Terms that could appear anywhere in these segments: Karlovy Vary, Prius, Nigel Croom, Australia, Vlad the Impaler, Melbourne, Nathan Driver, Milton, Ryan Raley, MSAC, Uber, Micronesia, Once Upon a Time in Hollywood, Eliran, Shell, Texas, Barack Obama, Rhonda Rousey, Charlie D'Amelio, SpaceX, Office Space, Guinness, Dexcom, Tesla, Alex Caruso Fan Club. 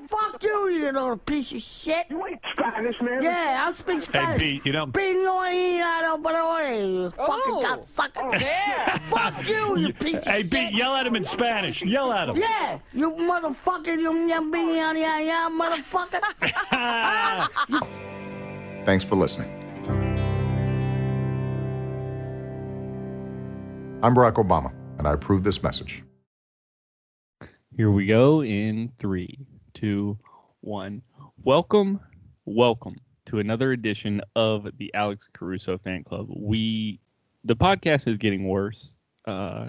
Yeah, fuck you, you little piece of shit. You ain't Spanish, man. Yeah, I speak Spanish. Hey, Pete, you don't... You fucking cocksucker. Yeah. Fuck you, you piece of shit. Hey, Pete, yell at him in Spanish. Yell at him. Yeah, you motherfucker. You motherfucker. Thanks for listening. I'm Barack Obama, and I approve this message. Here we go in 3, 2, 1. Welcome to another edition of the Alex Caruso Fan Club. The podcast is getting worse.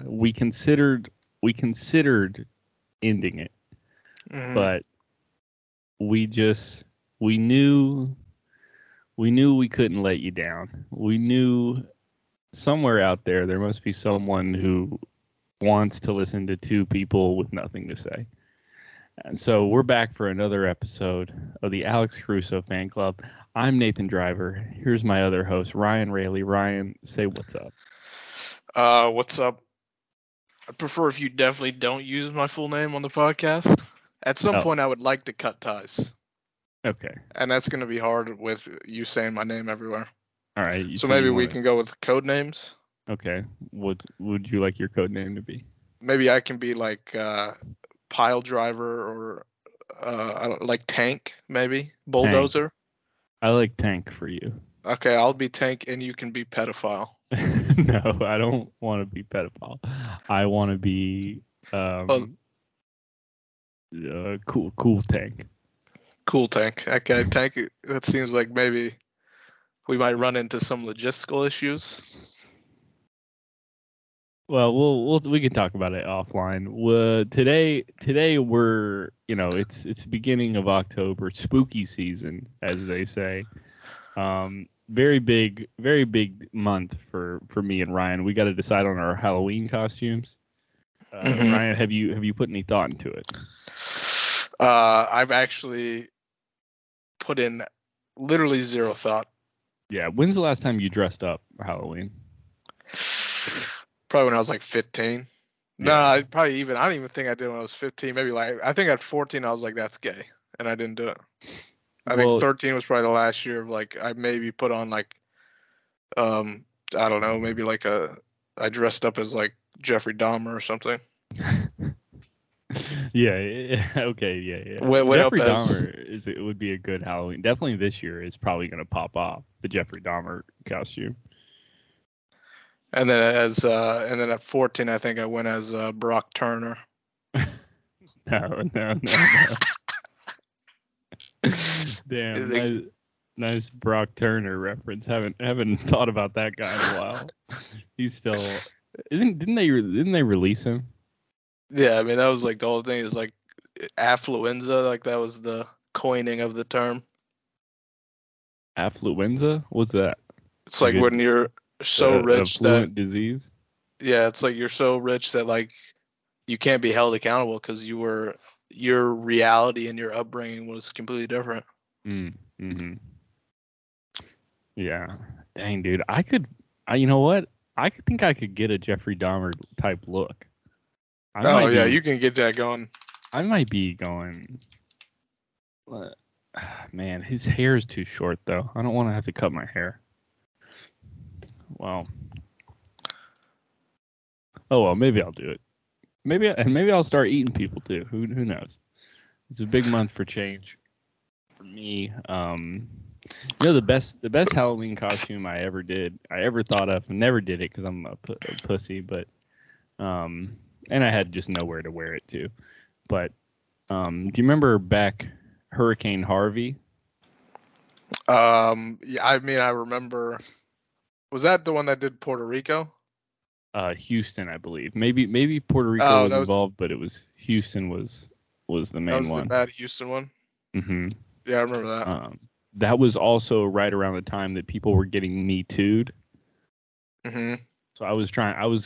We considered ending it, but we knew we couldn't let you down. We knew. Somewhere out there, there must be someone who wants to listen to two people with nothing to say. And so we're back for another episode of the Alex Caruso Fan Club. I'm Nathan Driver. Here's my other host, Ryan Raley. Ryan, say what's up. What's up? I'd prefer if you definitely don't use my full name on the podcast. At some point, I would like to cut ties. Okay. And that's going to be hard with you saying my name everywhere. All right. So maybe we can go with code names. Okay. What would you like your code name to be? Maybe I can be like Pile Driver or like Tank, maybe. Bulldozer. Tank. I like Tank for you. Okay. I'll be Tank and you can be Pedophile. No, I don't want to be Pedophile. I want to be Cool Tank. Cool Tank. Okay. Tank, that seems like maybe... we might run into some logistical issues. Well, we can talk about it offline. Today we're, it's beginning of October, spooky season, as they say. Very big month for me and Ryan. We got to decide on our Halloween costumes. Ryan, have you put any thought into it? I've actually put in literally zero thought. Yeah, when's the last time you dressed up for Halloween? Probably when I was like 15. Yeah. I don't even think I did when I was 15. Maybe I think at 14 I was like, that's gay, and I didn't do it. I think 13 was probably the last year of like I maybe put on like, I don't know, maybe like I dressed up as like Jeffrey Dahmer or something. Yeah. Okay. Yeah. What Jeffrey Dahmer it would be a good Halloween. Definitely this year is probably going to pop off the Jeffrey Dahmer costume. And then and then at 14, I think I went as Brock Turner. No. Damn. Nice Brock Turner reference. Haven't thought about that guy in a while. He's still didn't they release him? Yeah, I mean, that was like the whole thing is like affluenza, like that was the coining of the term. Affluenza? What's that? It's like when you're so rich that disease. Yeah, it's like you're so rich that like you can't be held accountable because your reality and your upbringing was completely different. Yeah. Dang, dude, I think I could get a Jeffrey Dahmer type look. You can get that going. I might be going. Man, his hair is too short, though. I don't want to have to cut my hair. Wow. Oh well, maybe I'll do it. Maybe I'll start eating people too. Who knows? It's a big month for change for me. The best Halloween costume I ever thought of. Never did it because I'm a pussy, but and I had just nowhere to wear it to. But do you remember back Hurricane Harvey? I remember. Was that the one that did Puerto Rico? Houston, I believe. Maybe Puerto Rico was involved, but it was Houston was the main one. That was the bad Houston one? Mm-hmm. Yeah, I remember that. That was also right around the time that people were getting Me Too'd. Mm-hmm. So I was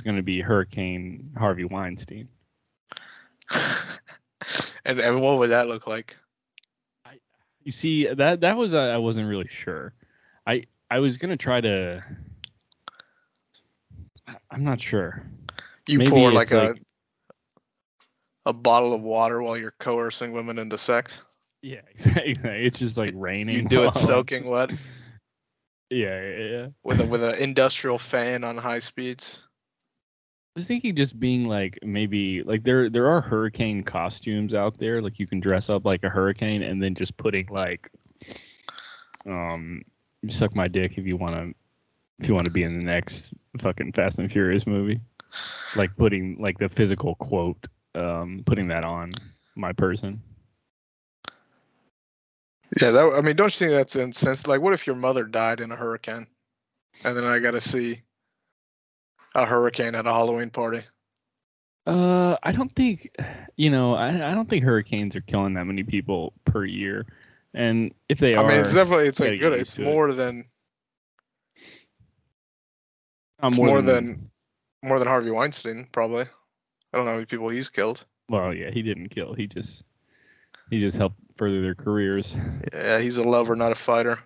going to be Hurricane Harvey Weinstein. and what would that look like? I wasn't really sure. I was going to try to. I'm not sure. You maybe pour like a a bottle of water while you're coercing women into sex. Yeah, exactly. It's just like raining. You do it soaking wet. Yeah. With an industrial fan on high speeds. I was thinking just being like, maybe like there are hurricane costumes out there, like you can dress up like a hurricane and then just putting like suck my dick if you want to be in the next fucking Fast and Furious movie, like putting like the physical quote, putting that on my person. Yeah, that, I mean, don't you think that's insensitive? Like, what if your mother died in a hurricane, and then I got to see a hurricane at a Halloween party? I don't think, I don't think hurricanes are killing that many people per year. And if they are, I mean, it's definitely, it's a good, it's more than, more than Harvey Weinstein, probably. I don't know how many people he's killed. Well, yeah, he didn't kill. He just helped further their careers. Yeah, he's a lover, not a fighter.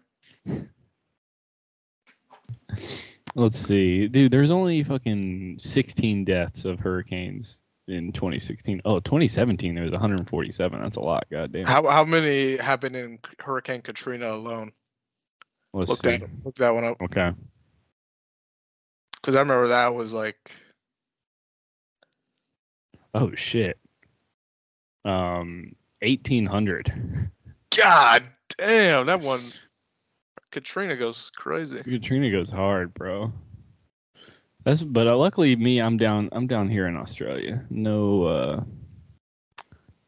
Let's see. Dude, there's only fucking 16 deaths of hurricanes in 2016. Oh, 2017, there was 147. That's a lot, goddamn. How many happened in Hurricane Katrina alone? Look that one up. Okay. Because I remember that was like... Oh, shit. 1,800. God damn, that one... Katrina goes crazy. Katrina goes hard, bro. But luckily me, I'm down here in Australia. No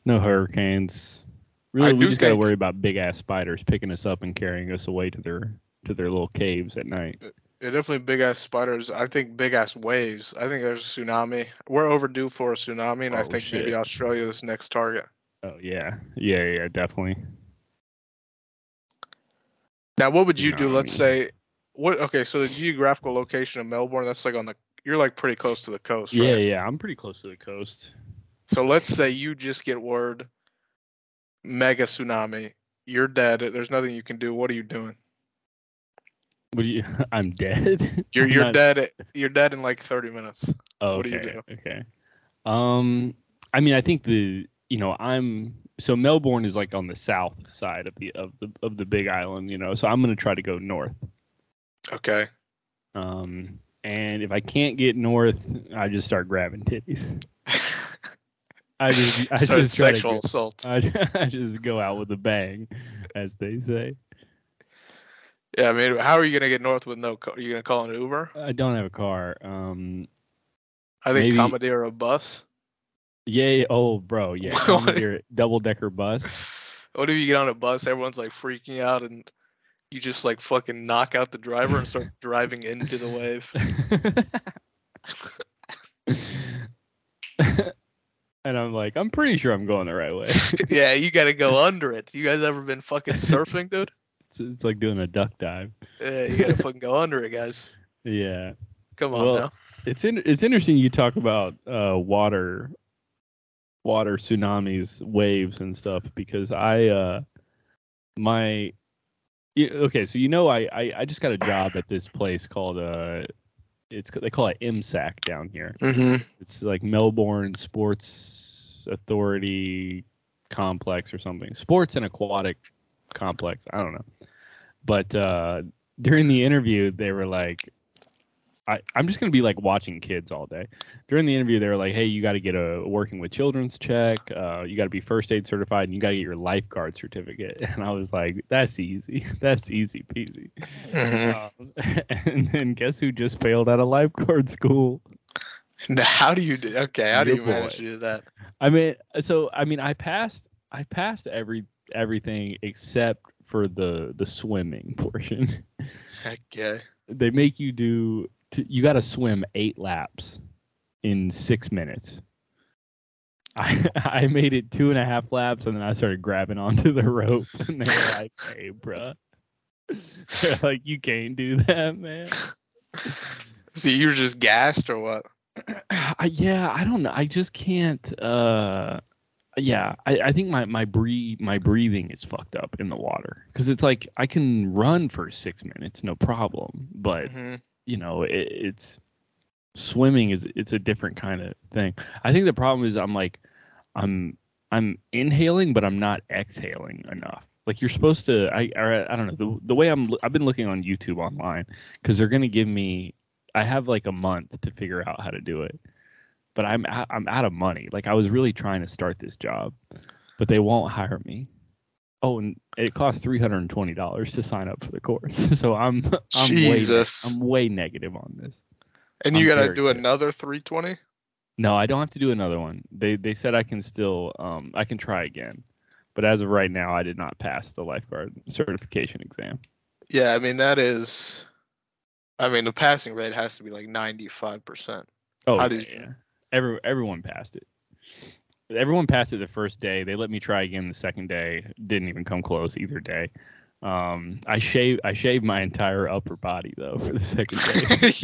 hurricanes. Really, we just got to worry about big ass spiders picking us up and carrying us away to their little caves at night. Yeah, definitely big ass spiders. I think big ass waves. I think there's a tsunami. We're overdue for a tsunami, and I think maybe Australia is next target. Oh yeah, yeah, definitely. Now, what would you do? Let's say, so the geographical location of Melbourne, that's like you're like pretty close to the coast, right? Yeah, I'm pretty close to the coast. So let's say you just get word, mega tsunami, you're dead, there's nothing you can do, what are you doing? I'm dead? You're dead, you're dead in like 30 minutes. Okay, what do you do? Okay. I mean, I think so Melbourne is like on the south side of the big island, so I'm going to try to go north. Okay. And if I can't get north, I just start grabbing titties. I just try sexual assault. I just go out with a bang, as they say. Yeah, I mean, how are you going to get north with no car? Are you going to call an Uber? I don't have a car. I think maybe... commandeer a bus. Yeah, oh, bro, yeah. Double-decker bus. What if you get on a bus, everyone's, like, freaking out, and you just, like, fucking knock out the driver and start driving into the wave? And I'm like, I'm pretty sure I'm going the right way. Yeah, you gotta go under it. You guys ever been fucking surfing, dude? It's like doing a duck dive. Yeah, you gotta fucking go under it, guys. Yeah. Come on now. It's interesting you talk about water, tsunamis, waves, and stuff, because I just got a job at this place called they call it MSAC down here. Mm-hmm. It's like Melbourne Sports Authority Complex or something. Sports and Aquatic Complex. I don't know. But during the interview, they were like, I'm just going to be like watching kids all day. During the interview, they were like, hey, you got to get a working with children's check. You got to be first aid certified, and you got to get your lifeguard certificate. And I was like, that's easy. That's easy peasy. And then guess who just failed out of lifeguard school? Now, how do you manage to do that? I passed everything except for the swimming portion. Heck yeah. They make you do... You got to swim 8 laps in 6 minutes. I made it 2.5 laps, and then I started grabbing onto the rope. And they were like, hey, bruh. They're like, you can't do that, man. So you were just gassed or what? I don't know. I just can't... I think my breathing is fucked up in the water, because it's like I can run for 6 minutes, no problem. But it's swimming is a different kind of thing. I think the problem is I'm like I'm inhaling, but I'm not exhaling enough. Like you're supposed to, I don't know, the way I've been looking on YouTube online, because they're going to give me, I have like a month to figure out how to do it, but I'm out of money. Like I was really trying to start this job, but they won't hire me. Oh, and it costs $320 to sign up for the course. So I'm way negative on this. And you got to do another $320? No, I don't have to do another one. They said I can still I can try again. But as of right now, I did not pass the lifeguard certification exam. Yeah, I mean, that is, I mean, the passing rate has to be like 95%. Oh, yeah. Everyone passed it. Everyone passed it the first day. They let me try again the second day. Didn't even come close either day. I shaved my entire upper body though for the second day.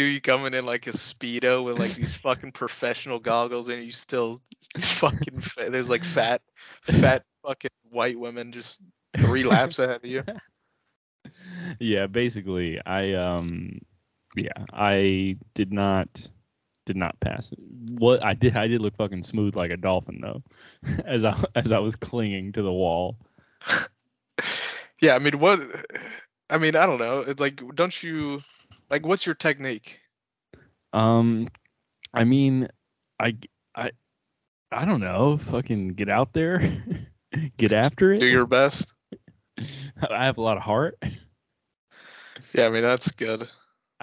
You coming in like a Speedo with like these fucking professional goggles, and you still fucking there's like fat fucking white women just 3 laps ahead of you. Yeah, basically I did not pass it. What I did look fucking smooth like a dolphin though, as I was clinging to the wall. Yeah, I mean, I don't know. It's like, don't you, like, what's your technique? I mean, I don't know. Fucking get out there, get after it. Do your best. I have a lot of heart. Yeah, I mean, that's good.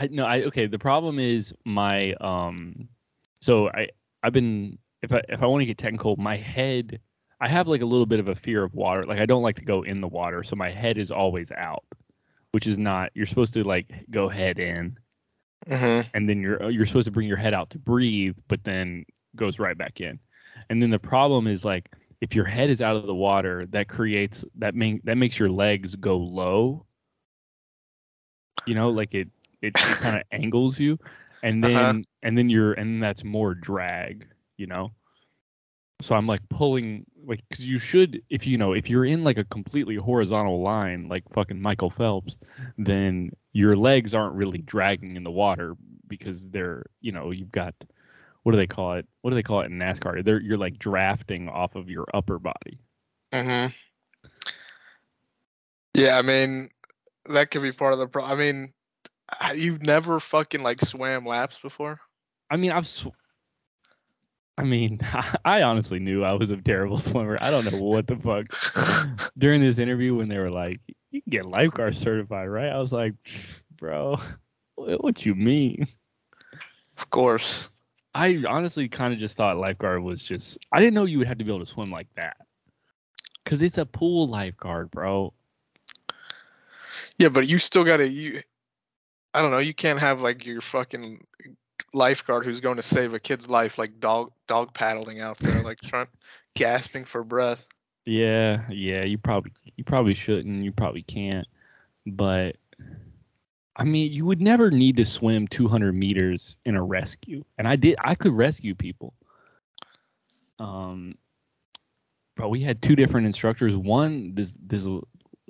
Okay. The problem is my, so I've been, if I want to get technical, my head, I have like a little bit of a fear of water. Like I don't like to go in the water, so my head is always out, which is not. You're supposed to like go head in, and then you're supposed to bring your head out to breathe, but then goes right back in. And then the problem is like if your head is out of the water, that makes your legs go low. You know, like it kind of angles you, and then that's more drag. You know. So I'm like pulling, like, because you should, if you're in like a completely horizontal line, like fucking Michael Phelps, then your legs aren't really dragging in the water because they're, you've got, what do they call it? What do they call it in NASCAR? You're like drafting off of your upper body. Yeah, I mean, that could be part of the problem. I mean, you've never fucking like swam laps before? I mean, I honestly knew I was a terrible swimmer. I don't know what the fuck. During this interview when they were like, you can get lifeguard certified, right? I was like, bro, what you mean? Of course. I honestly kind of just thought lifeguard was just, I didn't know you would have to be able to swim like that. Because it's a pool lifeguard, bro. Yeah, but you still got to, I don't know, you can't have like your fucking lifeguard who's going to save a kid's life like dog paddling out there like gasping for breath. Yeah, you probably shouldn't, you probably can't, but I mean you would never need to swim 200 meters in a rescue, and I could rescue people, but we had 2 different instructors. One,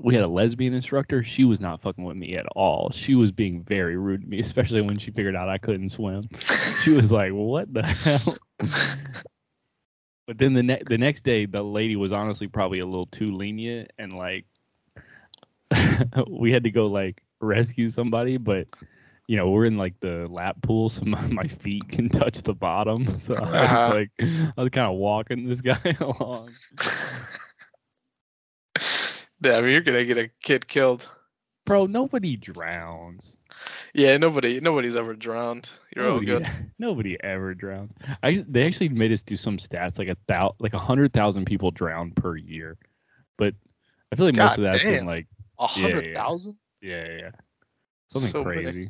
we had a lesbian instructor. She was not fucking with me at all. She was being very rude to me, especially when she figured out I couldn't swim. She was like, what the hell? But then the next day, the lady was honestly probably a little too lenient. And like, we had to go like rescue somebody. But, we're in like the lap pool, so my feet can touch the bottom. So I was kind of walking this guy along. Yeah, I mean, you're gonna get a kid killed, bro. Nobody drowns. Yeah, nobody's ever drowned. All good. Nobody ever drowns. They actually made us do some stats, like 100,000 people drown per year, but I feel like most of that's in like 100,000. Yeah. Something crazy.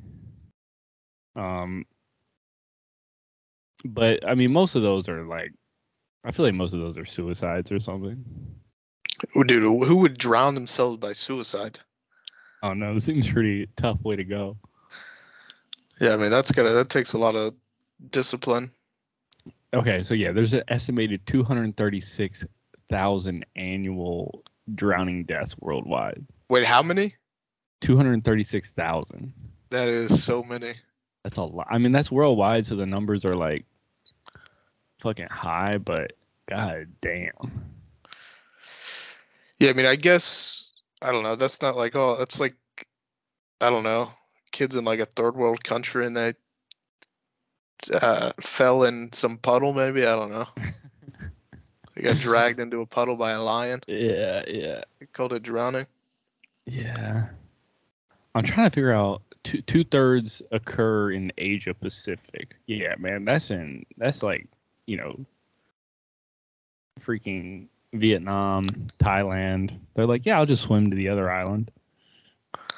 But I mean, most of those are like, I feel like most of those are suicides or something. Dude, who would drown themselves by suicide? Oh no, this seems pretty tough way to go. Yeah, I mean that takes a lot of discipline. Okay, so yeah, there's an estimated 236,000 annual drowning deaths worldwide. Wait, how many? 236,000. That is so many. That's a lot. I mean, that's worldwide, so the numbers are like fucking high, but god damn. Yeah, I mean, I guess, I don't know. That's not like, oh, that's like, I don't know, kids in like a third world country and they fell in some puddle, maybe. I don't know. They got dragged into a puddle by a lion. Yeah, yeah. They called it drowning. Yeah. I'm trying to figure out, two-thirds occur in Asia Pacific. Yeah, man, that's like, you know, freaking Vietnam, Thailand. They're like, yeah, I'll just swim to the other island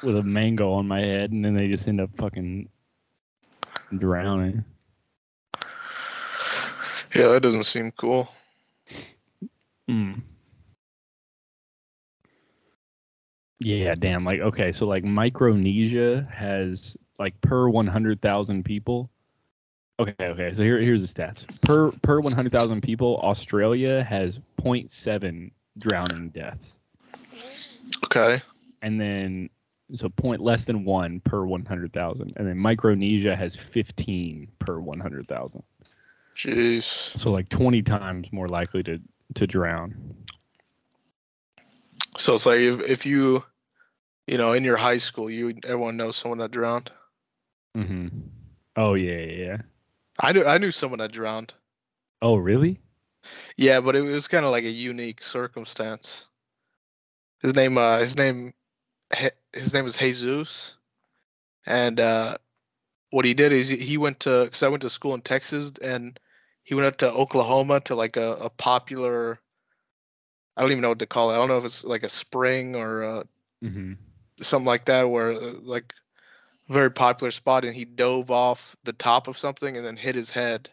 with a mango on my head, and then they just end up fucking drowning. Yeah, that doesn't seem cool. Mm. Yeah, damn. Like, okay, so like Micronesia has like per 100,000 people. Okay. So here's the stats. Per 100,000 people, Australia has 0.7 drowning deaths. Okay. And then so point less than 1 per 100,000, and then Micronesia has 15 per 100,000. Jeez. So like 20 times more likely to drown. So it's like if you, you know, in your high school, everyone knows someone that drowned. Mm-hmm. Oh yeah. I knew someone that drowned. Oh really? Yeah, but it was kind of like a unique circumstance. His name was Jesus, and what he did is he went to, because I went to school in Texas, and he went up to Oklahoma to like a popular, I don't even know what to call it. I don't know if it's like a spring or something like that, where like a very popular spot, and he dove off the top of something and then hit his head.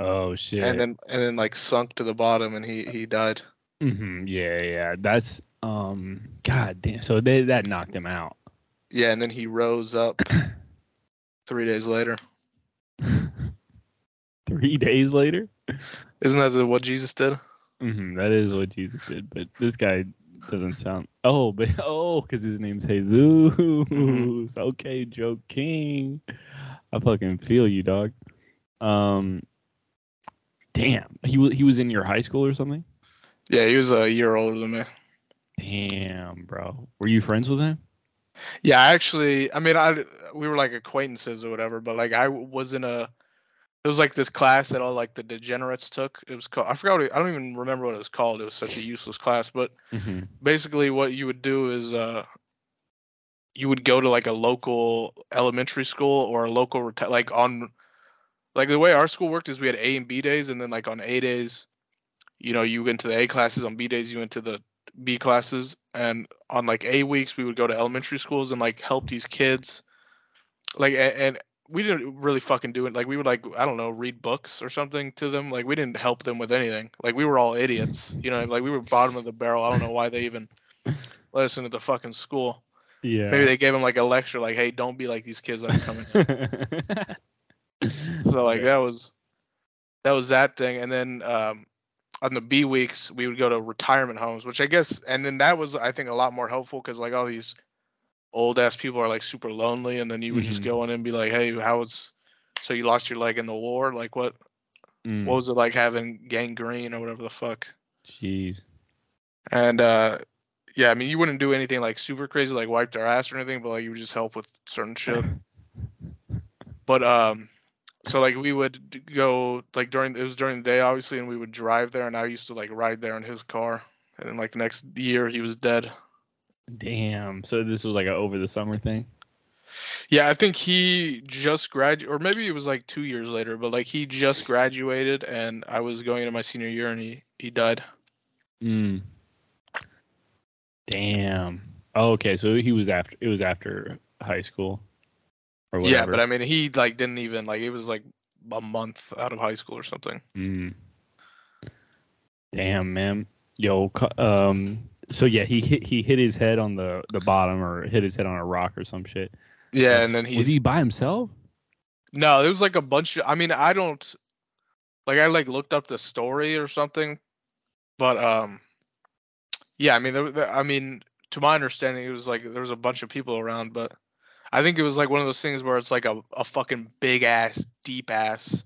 Oh shit! And then like sunk to the bottom, and he died. Mm-hmm. Yeah. That's god damn. So that knocked him out. Yeah, and then he rose up 3 days later. 3 days later? Isn't that what Jesus did? Mm-hmm, that is what Jesus did, but this guy doesn't sound. Oh, because his name's Jesus. Okay, Joe King. I fucking feel you, dog. Damn, he was in your high school or something? Yeah, he was a year older than me. Damn, bro. Were you friends with him? Yeah, actually, I mean, we were like acquaintances or whatever, but like I was in a. It was like this class that all like the degenerates took. It was called, I don't even remember what it was called. It was such a useless class, but basically what you would do is you would go to like a local elementary school or a local the way our school worked is we had A and B days, and then like on A days, you know, you went to the A classes, on B days you went to the B classes, and on like A weeks we would go to elementary schools and like help these kids, like and we didn't really fucking do it. Like we would like, I don't know, read books or something to them. Like we didn't help them with anything. Like we were all idiots, you know, like we were bottom of the barrel. I don't know why they even let us into the fucking school. Yeah. Maybe they gave them like a lecture, like, hey, don't be like these kids that are coming. So like that was that thing. And then on the B weeks, we would go to retirement homes, which I guess, and then that was, I think, a lot more helpful because like all these old ass people are like super lonely, and then you would just go in and be like, hey, so you lost your leg in the war? Like what was it like having gangrene or whatever the fuck? Jeez. And yeah, I mean, you wouldn't do anything like super crazy, like wipe their ass or anything, but like you would just help with certain shit. But so like we would go like during the day, obviously, and we would drive there, and I used to like ride there in his car, and then like the next year he was dead. Damn. So this was like a over the summer thing? Yeah, I think he just graduated, or maybe it was like 2 years later, but like he just graduated and I was going into my senior year, and he died. Damn. Oh, okay, so it was after high school or whatever. Yeah, but I mean, he like didn't even like, it was like a month out of high school or something. Damn, man. Yo, so yeah, he hit his head on the bottom, or hit his head on a rock or some shit. Yeah, and then was he by himself? No, there was like a bunch of, I mean, I don't, like I like looked up the story or something, but yeah, I mean, to my understanding, it was like there was a bunch of people around, but I think it was like one of those things where it's like a fucking big ass, deep ass,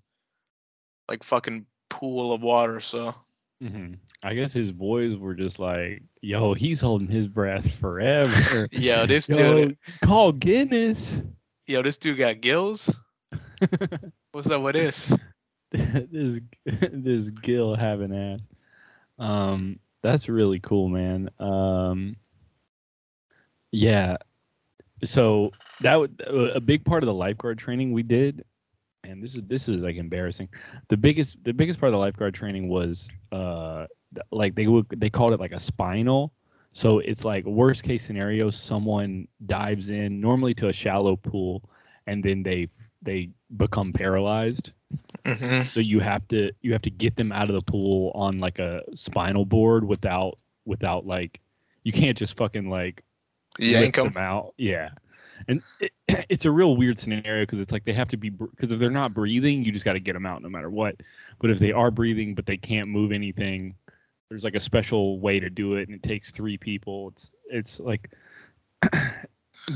like fucking pool of water, so. Mm-hmm. I guess his boys were just like, yo, he's holding his breath forever. Yo, this dude. Call Guinness. Yo, this dude got gills. What's up with this? This gill having ass. That's really cool, man. Yeah. So that a big part of the lifeguard training we did, and this is like embarrassing. The biggest part of the lifeguard training was like they called it like a spinal. So it's like worst case scenario, someone dives in normally to a shallow pool, and then they become paralyzed. Mm-hmm. So you have to get them out of the pool on like a spinal board without like, you can't just fucking like yank them out. Yeah. And it's a real weird scenario because it's like they have to be, because if they're not breathing, you just got to get them out no matter what. But if they are breathing but they can't move anything, there's like a special way to do it, and it takes three people. It's like,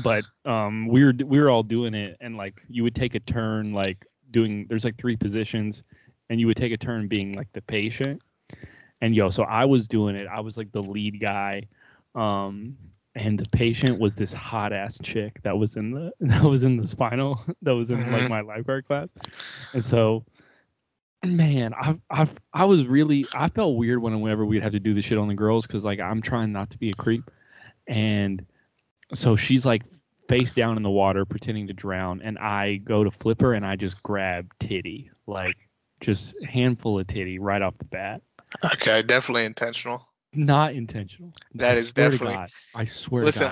but we were all doing it, and like you would take a turn like doing. There's like three positions, and you would take a turn being like the patient. And yo, so I was doing it. I was like the lead guy. And the patient was this hot ass chick that was in the spinal, that was in like my lifeguard class. And so, man, I felt weird whenever we'd have to do this shit on the girls, because like I'm trying not to be a creep. And so she's like face down in the water pretending to drown, and I go to flip her and I just grab titty, like just handful of titty right off the bat. Okay, definitely intentional. Not intentional. That is definitely. I swear. Listen,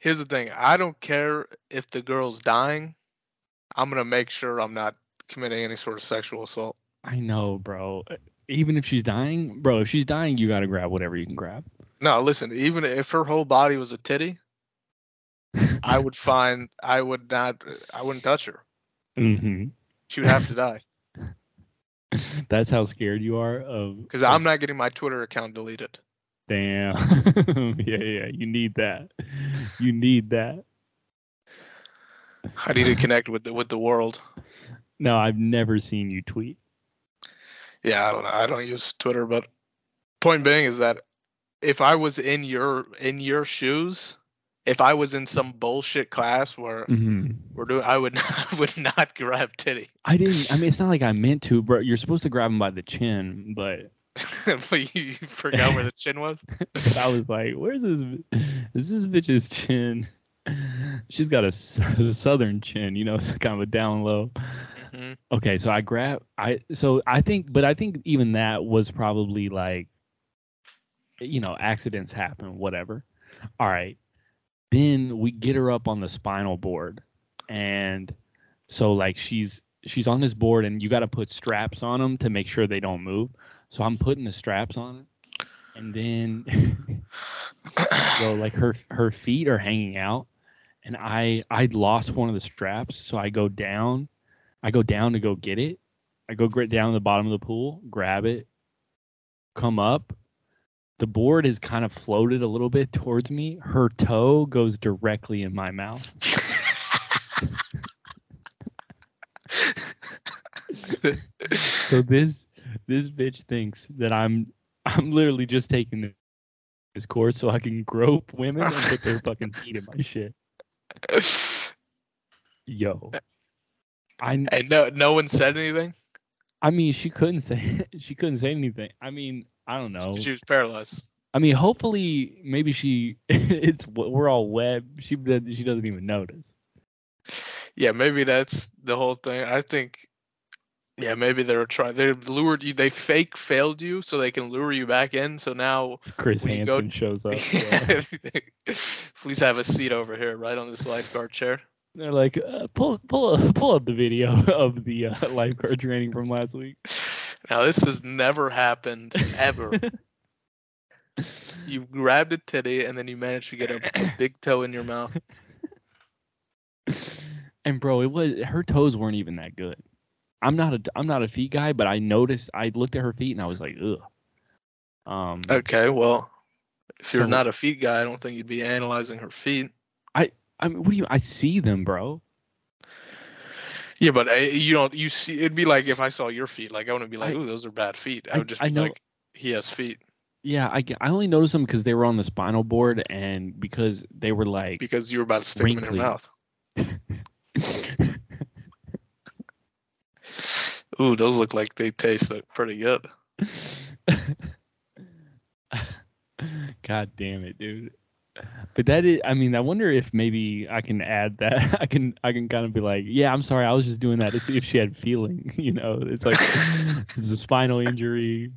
here's the thing. I don't care if the girl's dying. I'm gonna make sure I'm not committing any sort of sexual assault. I know, bro. Even if she's dying, bro. If she's dying, you gotta grab whatever you can grab. No, listen. Even if her whole body was a titty, I wouldn't touch her. Mm-hmm. She would have to die. That's how scared you are of. Because I'm not getting my Twitter account deleted. Damn. Yeah. You need that. I need to connect with the world. No, I've never seen you tweet. Yeah, I don't know. I don't use Twitter, but point being is that if I was in your shoes, if I was in some bullshit class where we're doing, I would not grab titty. It's not like I meant to, bro. You're supposed to grab him by the chin, but. But you forgot where the chin was? I was like, where's this? Is this bitch's chin? She's got a southern chin, you know, it's kind of a down low. Mm-hmm. Okay. So I think even that was probably like, you know, accidents happen, whatever. All right. Then we get her up on the spinal board, and so like she's on this board, and you got to put straps on them to make sure they don't move. So I'm putting the straps on it, and then so like her feet are hanging out, and I'd lost one of the straps, so I go down to go get it. I go down to the bottom of the pool, grab it, come up. The board is kind of floated a little bit towards me. Her toe goes directly in my mouth. So this bitch thinks that I'm literally just taking this course so I can grope women and put their fucking feet in my shit. Yo, and no one said anything. I mean, she couldn't say anything. I mean, I don't know. She was paralyzed. I mean, hopefully, maybe she. It's we're all web. She doesn't even notice. Yeah, maybe that's the whole thing. I think. Yeah, maybe they're trying. They lured you. They fake failed you so they can lure you back in. So now Chris Hansen shows up. Yeah. Please have a seat over here, right on this lifeguard chair. They're like, pull up the video of the lifeguard training from last week. Now, this has never happened, ever. You grabbed a titty, and then you managed to get a big toe in your mouth. And, bro, her toes weren't even that good. I'm not a feet guy, but I noticed, I looked at her feet, and I was like, ugh. Okay, well, if you're not a feet guy, I don't think you'd be analyzing her feet. I mean, what do you? I see them, bro. Yeah, but you don't. You see, it'd be like if I saw your feet. Like I wouldn't be like, "Ooh, those are bad feet." I would just be like, "He has feet." Yeah, I only noticed them because they were on the spinal board and because they were like because you were about to stick wrinkly. Them in your mouth. Ooh, those look like they taste pretty good. God damn it, dude! But that is, I mean, I wonder if maybe I can add that. I can kind of be like, yeah, I'm sorry, I was just doing that to see if she had feeling. You know, it's like it's a spinal injury.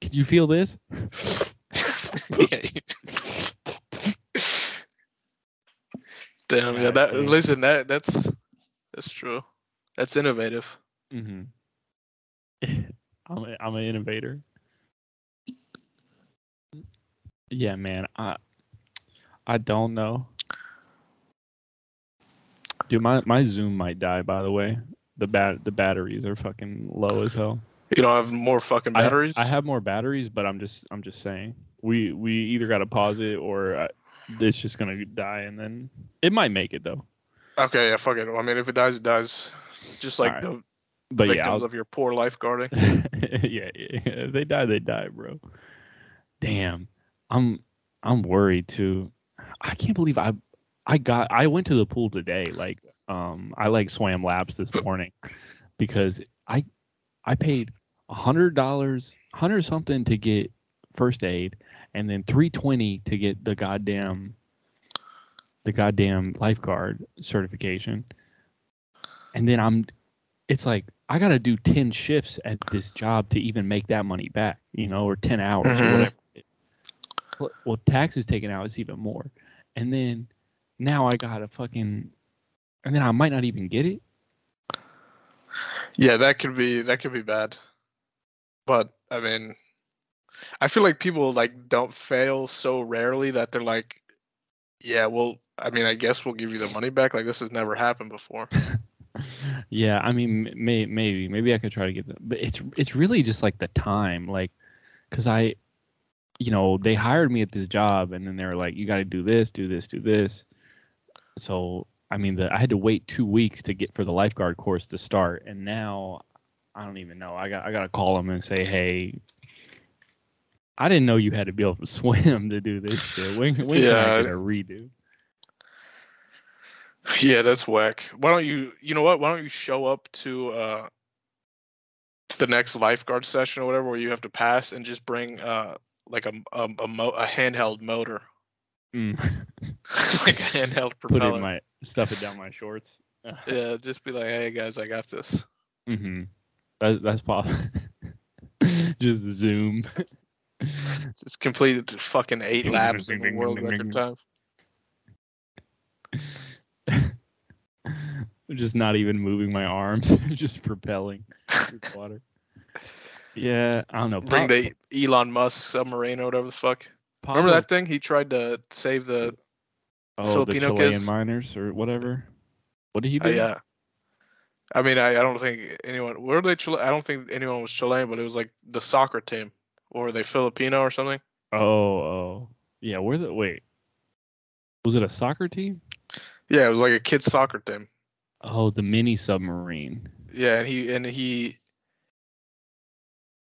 Can you feel this? Damn, yeah. That damn. Listen, that's true. That's innovative. Mm-hmm. I'm an innovator. Yeah, man. I don't know. Dude, my Zoom might die, by the way. The batteries are fucking low as hell. You don't have more fucking batteries? I have more batteries, but I'm just saying. We either got to pause it or it's just going to die and then it might make it though. Okay, yeah, fuck it. I mean, if it dies, it dies. Just like right. the victims of your poor lifeguarding. Yeah. If they die, bro. Damn. I'm worried too. I can't believe I went to the pool today. Like I like swam laps this morning because I paid $100 to get first aid and then $320 to get the goddamn lifeguard certification. And then it's like I got to do 10 shifts at this job to even make that money back, you know, or 10 hours or whatever. Well, taxes taken out is even more. And then now I got a fucking – and then I might not even get it. Yeah, that could be bad. But, I mean, I feel like people, like, don't fail so rarely that they're like, yeah, well, I mean, I guess we'll give you the money back. Like, this has never happened before. Yeah, I mean, maybe I could try to get that. But it's really just, like, the time. Like, because I – you know, they hired me at this job and then they were like, you got to do this, do this, do this. So, I mean, I had to wait 2 weeks to get for the lifeguard course to start. And now I don't even know. I got to call them and say, hey, I didn't know you had to be able to swim to do this shit. When yeah. Can I get a redo? Yeah, that's whack. Why don't you know what? Why don't you show up to the next lifeguard session or whatever, where you have to pass and just bring, like a handheld motor, like a handheld propeller. Stuff it down my shorts. Yeah, just be like, hey guys, I got this. Mm-hmm. That's possible. Just zoom. Just completed fucking 8 laps in the world record time. I'm just not even moving my arms. Just propelling through water. Yeah, I don't know. Bring the Elon Musk submarine or whatever the fuck. Remember that thing? He tried to save the Filipino the Chilean kids? Miners or whatever. What did he do? Yeah. I mean, I don't think anyone. Were they Chilean? I don't think anyone was Chilean, but it was like the soccer team, or were they Filipino or something? Oh, yeah. Wait, was it a soccer team? Yeah, it was like a kids' soccer team. Oh, the mini submarine. Yeah, and he.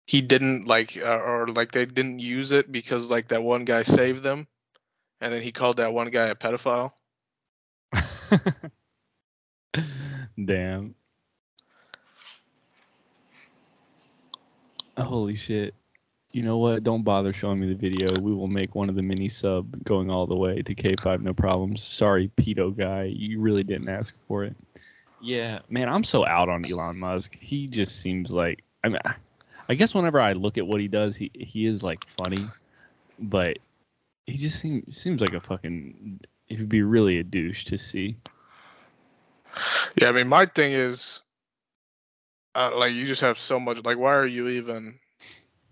He didn't they didn't use it because like that one guy saved them, and then he called that one guy a pedophile. Damn. Holy shit. You know what? Don't bother showing me the video. We will make one of the mini sub going all the way to K5, no problems. Sorry, pedo guy. You really didn't ask for it. Yeah, man, I'm so out on Elon Musk. He just seems like I guess whenever I look at what he does, he is like funny, but he just seems like a fucking. It would be really a douche to see. Yeah, I mean, my thing is, like, you just have so much. Like, why are you even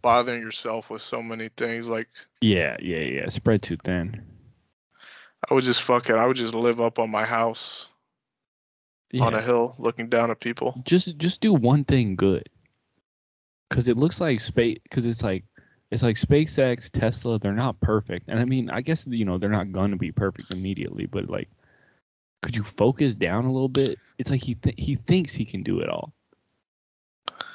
bothering yourself with so many things? Like, yeah, spread too thin. I would just live up on my house, on a hill, looking down at people. Just do one thing good. Because it looks like space. Because it's like SpaceX, Tesla. They're not perfect, and I mean, I guess you know they're not going to be perfect immediately. But like, could you focus down a little bit? It's like he thinks he can do it all.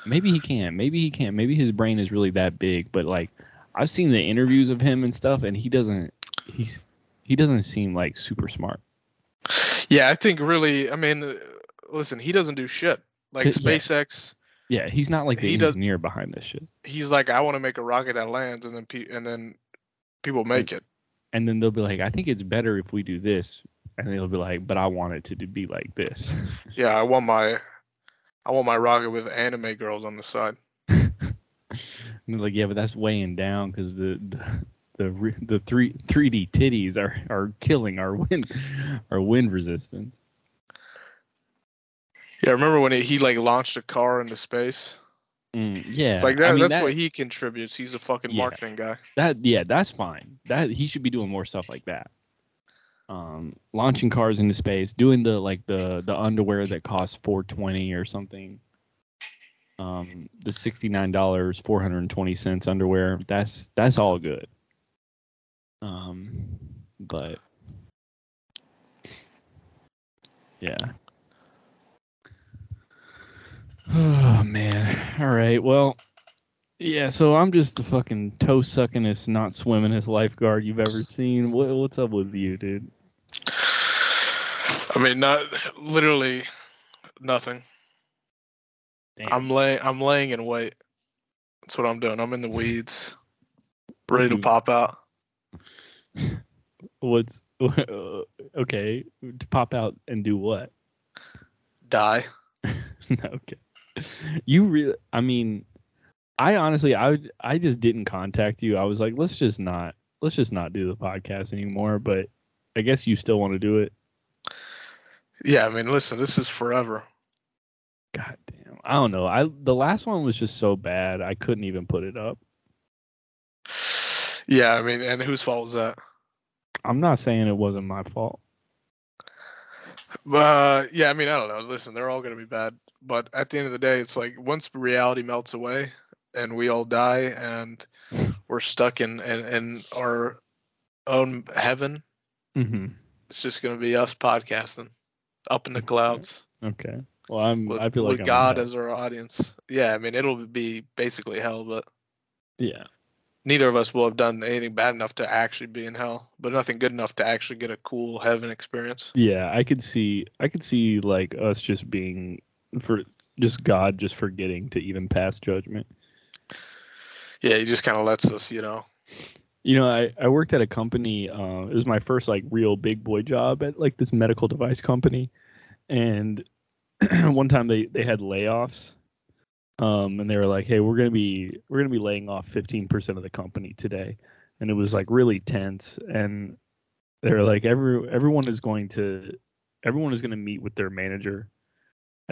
Maybe he can. Maybe he can't. Maybe his brain is really that big. But like, I've seen the interviews of him and stuff, and he doesn't. He doesn't seem like super smart. Yeah, I think really. I mean, listen, he doesn't do shit like SpaceX. Yeah, he's not like the engineer behind this shit. He's like, I want to make a rocket that lands, and then people make it. And then they'll be like, I think it's better if we do this. And they'll be like, but I want it to be like this. Yeah, I want my rocket with anime girls on the side. And they're like, yeah, but that's weighing down because the 3D titties are killing our wind resistance. Yeah, I remember when he like launched a car into space. Yeah, it's like that. I mean, that's what he contributes. He's a fucking marketing guy. That's fine. That he should be doing more stuff like that. Launching cars into space, doing the underwear that costs $420 or something. The $69 $420 underwear. That's all good. But yeah. Oh, man. All right. Well, yeah, so I'm just the fucking toe-suckingest, not swimmingest lifeguard you've ever seen. What's up with you, dude? I mean, literally nothing. Damn. I'm laying in wait. That's what I'm doing. I'm in the weeds, ready to pop out. Okay, to pop out and do what? Die. Okay. You really, I mean, I just didn't contact you. I was like, let's just not do the podcast anymore. But I guess you still want to do it. Yeah, I mean, listen, this is forever. God damn, I don't know. The last one was just so bad, I couldn't even put it up. Yeah, I mean, and whose fault was that? I'm not saying it wasn't my fault. Yeah, I mean, I don't know. Listen, they're all going to be bad. But at the end of the day, it's like once reality melts away and we all die and we're stuck in our own heaven, It's just going to be us podcasting up in the clouds. Okay. Well, I feel like with God as our audience. Yeah, I mean, it'll be basically hell, but yeah, neither of us will have done anything bad enough to actually be in hell, but nothing good enough to actually get a cool heaven experience. Yeah, I could see like us just being. For just God, just forgetting to even pass judgment. Yeah, he just kind of lets us, you know. You know, I worked at a company. It was my first like real big boy job at like this medical device company, and one time they had layoffs, and they were like, "Hey, we're gonna be laying off 15% of the company today," and it was like really tense. And they were like, "Everyone is going to meet with their manager."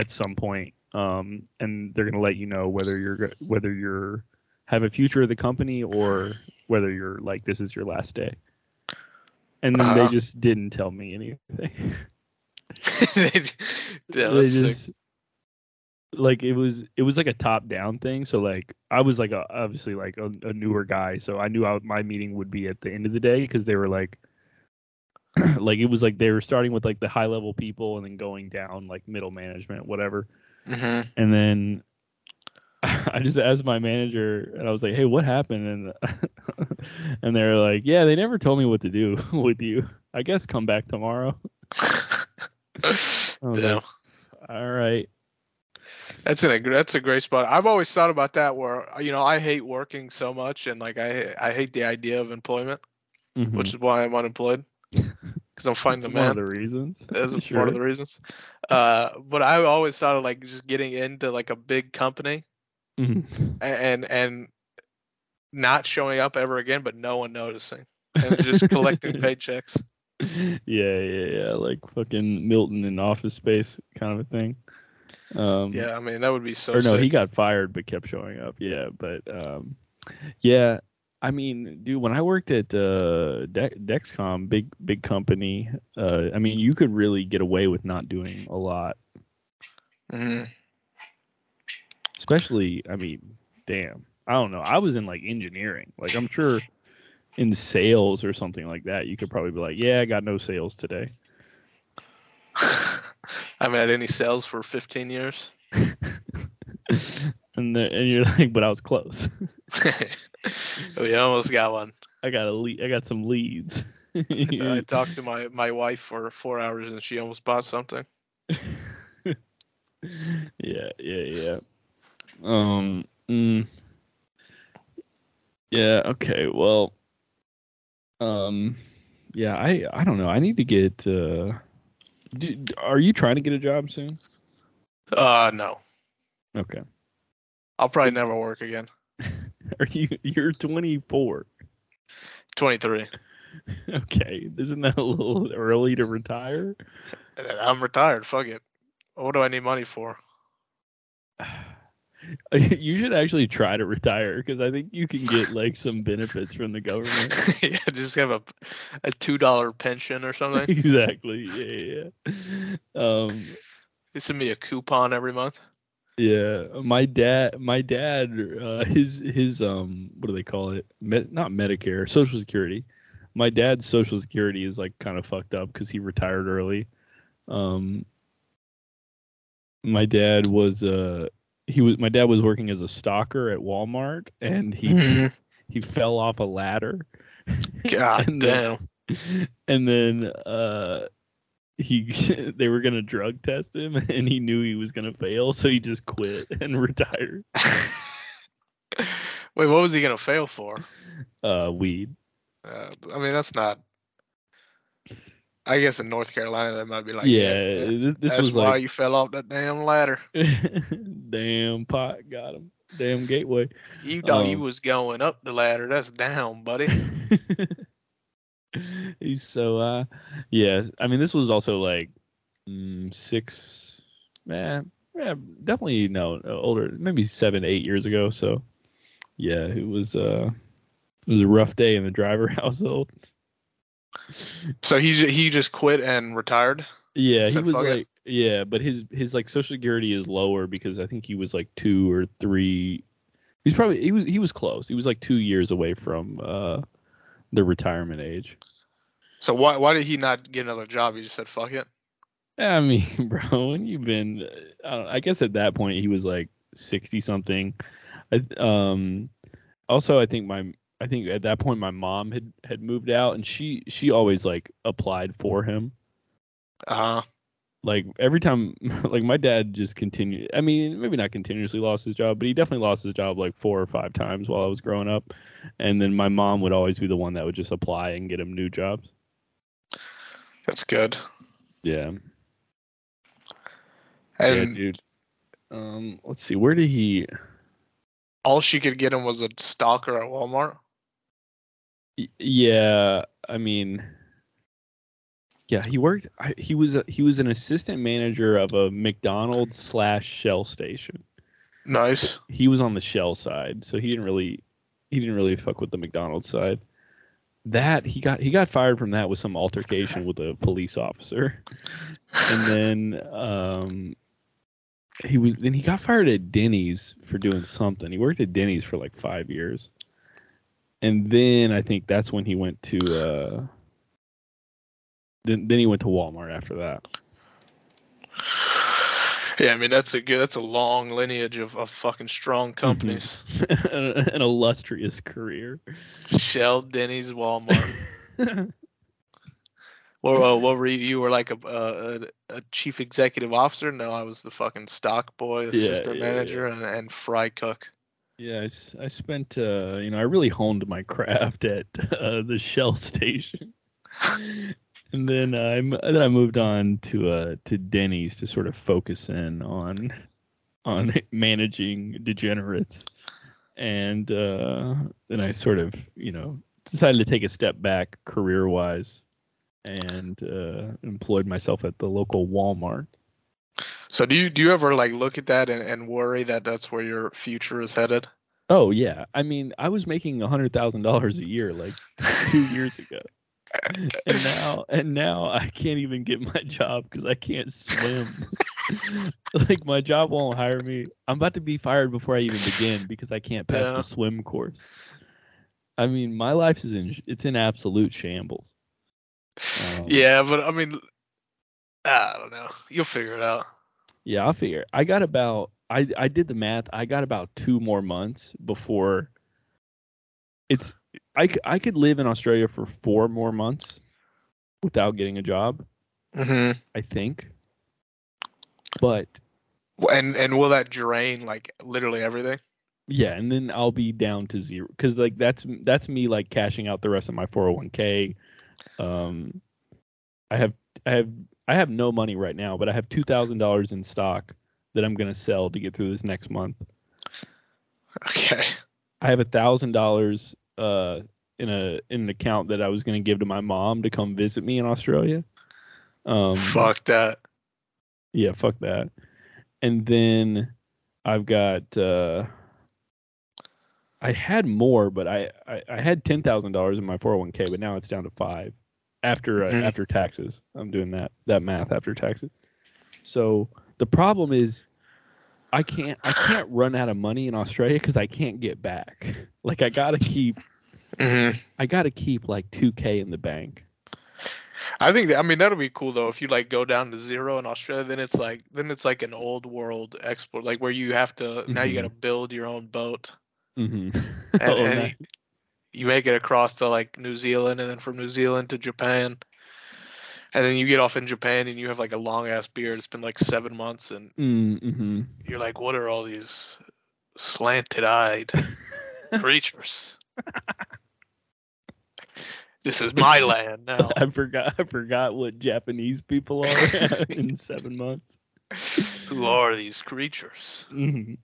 At some point, and they're gonna let you know whether you have a future of the company or whether you're like this is your last day. And then they just didn't tell me anything. They just like it was like a top down thing. So like I was like obviously like a newer guy, so I knew my meeting would be at the end of the day because they were like. Like it was like they were starting with like the high level people and then going down like middle management, whatever. Mm-hmm. And then I just asked my manager and I was like, "Hey, what happened?" And they were like, "Yeah, they never told me what to do with you. I guess come back tomorrow." Like, all right. That's a great spot. I've always thought about that where, you know, I hate working so much and like I hate the idea of employment, which is why I'm unemployed. Because I'm finding the man. That's one of the reasons. That's one of the reasons. But I always thought of like just getting into like a big company, and not showing up ever again, but no one noticing, and just collecting paychecks. Yeah, like fucking Milton in Office Space kind of a thing. Yeah, I mean that would be so. Or no, sick. He got fired but kept showing up. Yeah, but yeah. I mean, dude, when I worked at Dexcom, big company, I mean, you could really get away with not doing a lot. Mm-hmm. Especially, I mean, damn, I don't know. I was in like engineering. Like, I'm sure in sales or something like that, you could probably be like, "Yeah, I got no sales today." I haven't had any sales for 15 years. And you're like, but I was close. We almost got one. I got a lead. I got some leads. I talked to my wife for 4 hours, and she almost bought something. Yeah. Yeah. Okay. Well. Yeah. I don't know. I need to get. Are you trying to get a job soon? No. Okay. I'll probably never work again. Are you? You're 24. 23. Okay, isn't that a little early to retire? I'm retired. Fuck it. What do I need money for? You should actually try to retire because I think you can get like some benefits from the government. Yeah, just have a $2 pension or something. Exactly. Yeah. They send me a coupon every month. Yeah, my dad, his what do they call it? Not Medicare, Social Security. My dad's Social Security is like kind of fucked up because he retired early. My dad was my dad was working as a stocker at Walmart, and he fell off a ladder. God damn! And then they were gonna drug test him, and he knew he was gonna fail, so he just quit and retired. Wait, what was he gonna fail for? Weed. I mean, that's not. I guess in North Carolina, that might be like. Yeah, that's was why like, you fell off that damn ladder. Damn pot got him. Damn gateway. You thought you was going up the ladder. That's down, buddy. He's so yeah. I mean, this was also like six, man, definitely no older, maybe 7, 8 years ago. So, yeah, it was a rough day in the Driver household. So he just quit and retired. Yeah, he was like it? Yeah, but his like Social Security is lower because I think he was like 2 or 3. He's probably he was close. He was like 2 years away from the retirement age. So why did he not get another job? He just said fuck it. I mean, bro, when you've been, I guess at that point he was like 60 something. Also, I think at that point my mom had moved out, and she always like applied for him. Like every time, like my dad just continued. I mean, maybe not continuously lost his job, but he definitely lost his job like 4 or 5 times while I was growing up. And then my mom would always be the one that would just apply and get him new jobs. That's good. Yeah. And yeah, dude. Let's see. Where did he? All she could get him was a stalker at Walmart. Yeah, I mean, yeah, he was an assistant manager of a McDonald's / Shell station. Nice. He was on the Shell side, so he didn't really fuck with the McDonald's side. That he got fired from that with some altercation with a police officer, and then he got fired at Denny's for doing something. He worked at Denny's for like 5 years, and then I think that's when he went to. Then he went to Walmart after that. Yeah, I mean that's a long lineage of fucking strong companies. An illustrious career. Shell, Denny's, Walmart. What were you? You were like a chief executive officer? No, I was the fucking stock boy, assistant manager, yeah. And fry cook. Yeah, I spent, I really honed my craft at the Shell station. And then I moved on to Denny's to sort of focus in on managing degenerates. And then I sort of, decided to take a step back career-wise. And employed myself at the local Walmart. So do you ever like look at that and worry that that's where your future is headed? Oh yeah, I mean I was making $100,000 a year like 2 years ago, and now I can't even get my job because I can't swim. Like my job won't hire me. I'm about to be fired before I even begin because I can't pass the swim course. I mean my life is in absolute shambles. Yeah, but I mean, I don't know. You'll figure it out. Yeah, I'll figure it. I got about, I did the math. I got about 2 more months before it's, I could live in Australia for 4 more months without getting a job. Mm-hmm. I think. But. And will that drain like literally everything? Yeah, and then I'll be down to zero because like that's me like cashing out the rest of my 401k. I have no money right now, but I have $2,000 in stock that I'm gonna sell to get through this next month. Okay. I have $1,000 in an account that I was gonna give to my mom to come visit me in Australia. Fuck that. Yeah, fuck that. And then I've got. I had more, but I had $10,000 in my 401k, but now it's down to 5 after after taxes. I'm doing that math after taxes. So the problem is, I can't run out of money in Australia because I can't get back. Like I gotta keep like $2,000 in the bank. I think that, I mean that'll be cool though if you like go down to zero in Australia, then it's like an old world export like where you have to now you gotta build your own boat. Mm-hmm. and you make it across to like New Zealand, and then from New Zealand to Japan, and then you get off in Japan, and you have like a long ass beard. It's been like 7 months, and you're like, "What are all these slanted-eyed creatures? This is my land now." I forgot what Japanese people are in 7 months. Who are these creatures? Mm-hmm.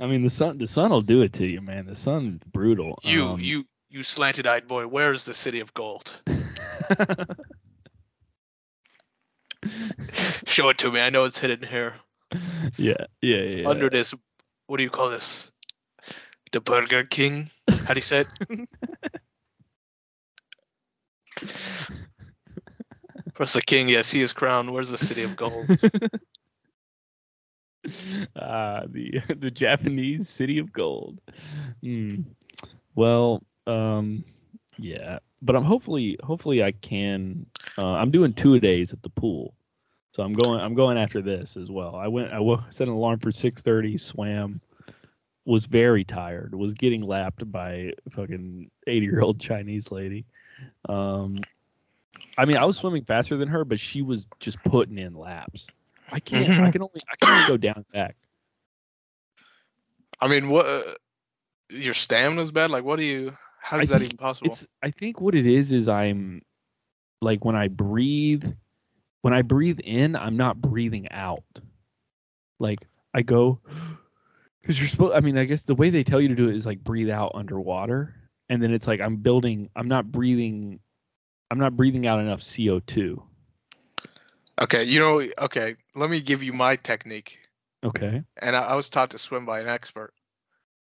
I mean, the sun will do it to you, man. The sun's brutal. You slanted-eyed boy, where's the city of gold? Show it to me. I know it's hidden here. Yeah. Under this, what do you call this? The Burger King? How do you say it? Where's the king? Yes, he is crowned. Where's the city of gold? The Japanese city of gold. Well, yeah, but I'm hopefully I can. I'm doing 2 days at the pool, so I'm going after this as well. I set an alarm for 6:30. Swam, was very tired. Was getting lapped by a fucking 80-year-old Chinese lady. I mean, I was swimming faster than her, but she was just putting in laps. I can't. I can only go down and back. I mean, what? Your stamina's bad. Like, what do you? How is that even possible? I think what it is I'm like when I breathe in, I'm not breathing out. Like I go because you're supposed. I mean, I guess the way they tell you to do it is like breathe out underwater, and then it's like I'm building. I'm not breathing out enough CO2. Okay, let me give you my technique. Okay. And I was taught to swim by an expert.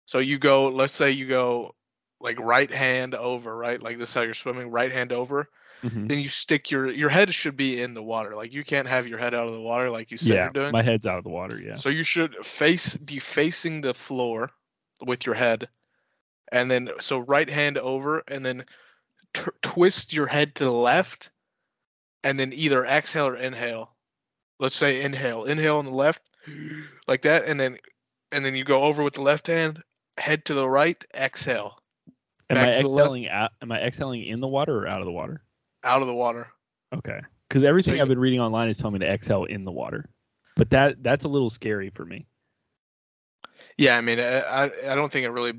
So let's say you go like right hand over, right? Like this is how you're swimming, right hand over. Mm-hmm. Then you stick your head should be in the water. Like you can't have your head out of the water like you said you're doing. Yeah, my head's out of the water, yeah. So you should be facing the floor with your head. And then so right hand over and then twist your head to the left. And then either exhale or inhale. Let's say inhale. Inhale on the left, like that, and then you go over with the left hand, head to the right, exhale. Am I exhaling in the water or out of the water? Out of the water. Okay. Because everything I've been reading online is telling me to exhale in the water, but that's a little scary for me. Yeah, I mean, I don't think it really.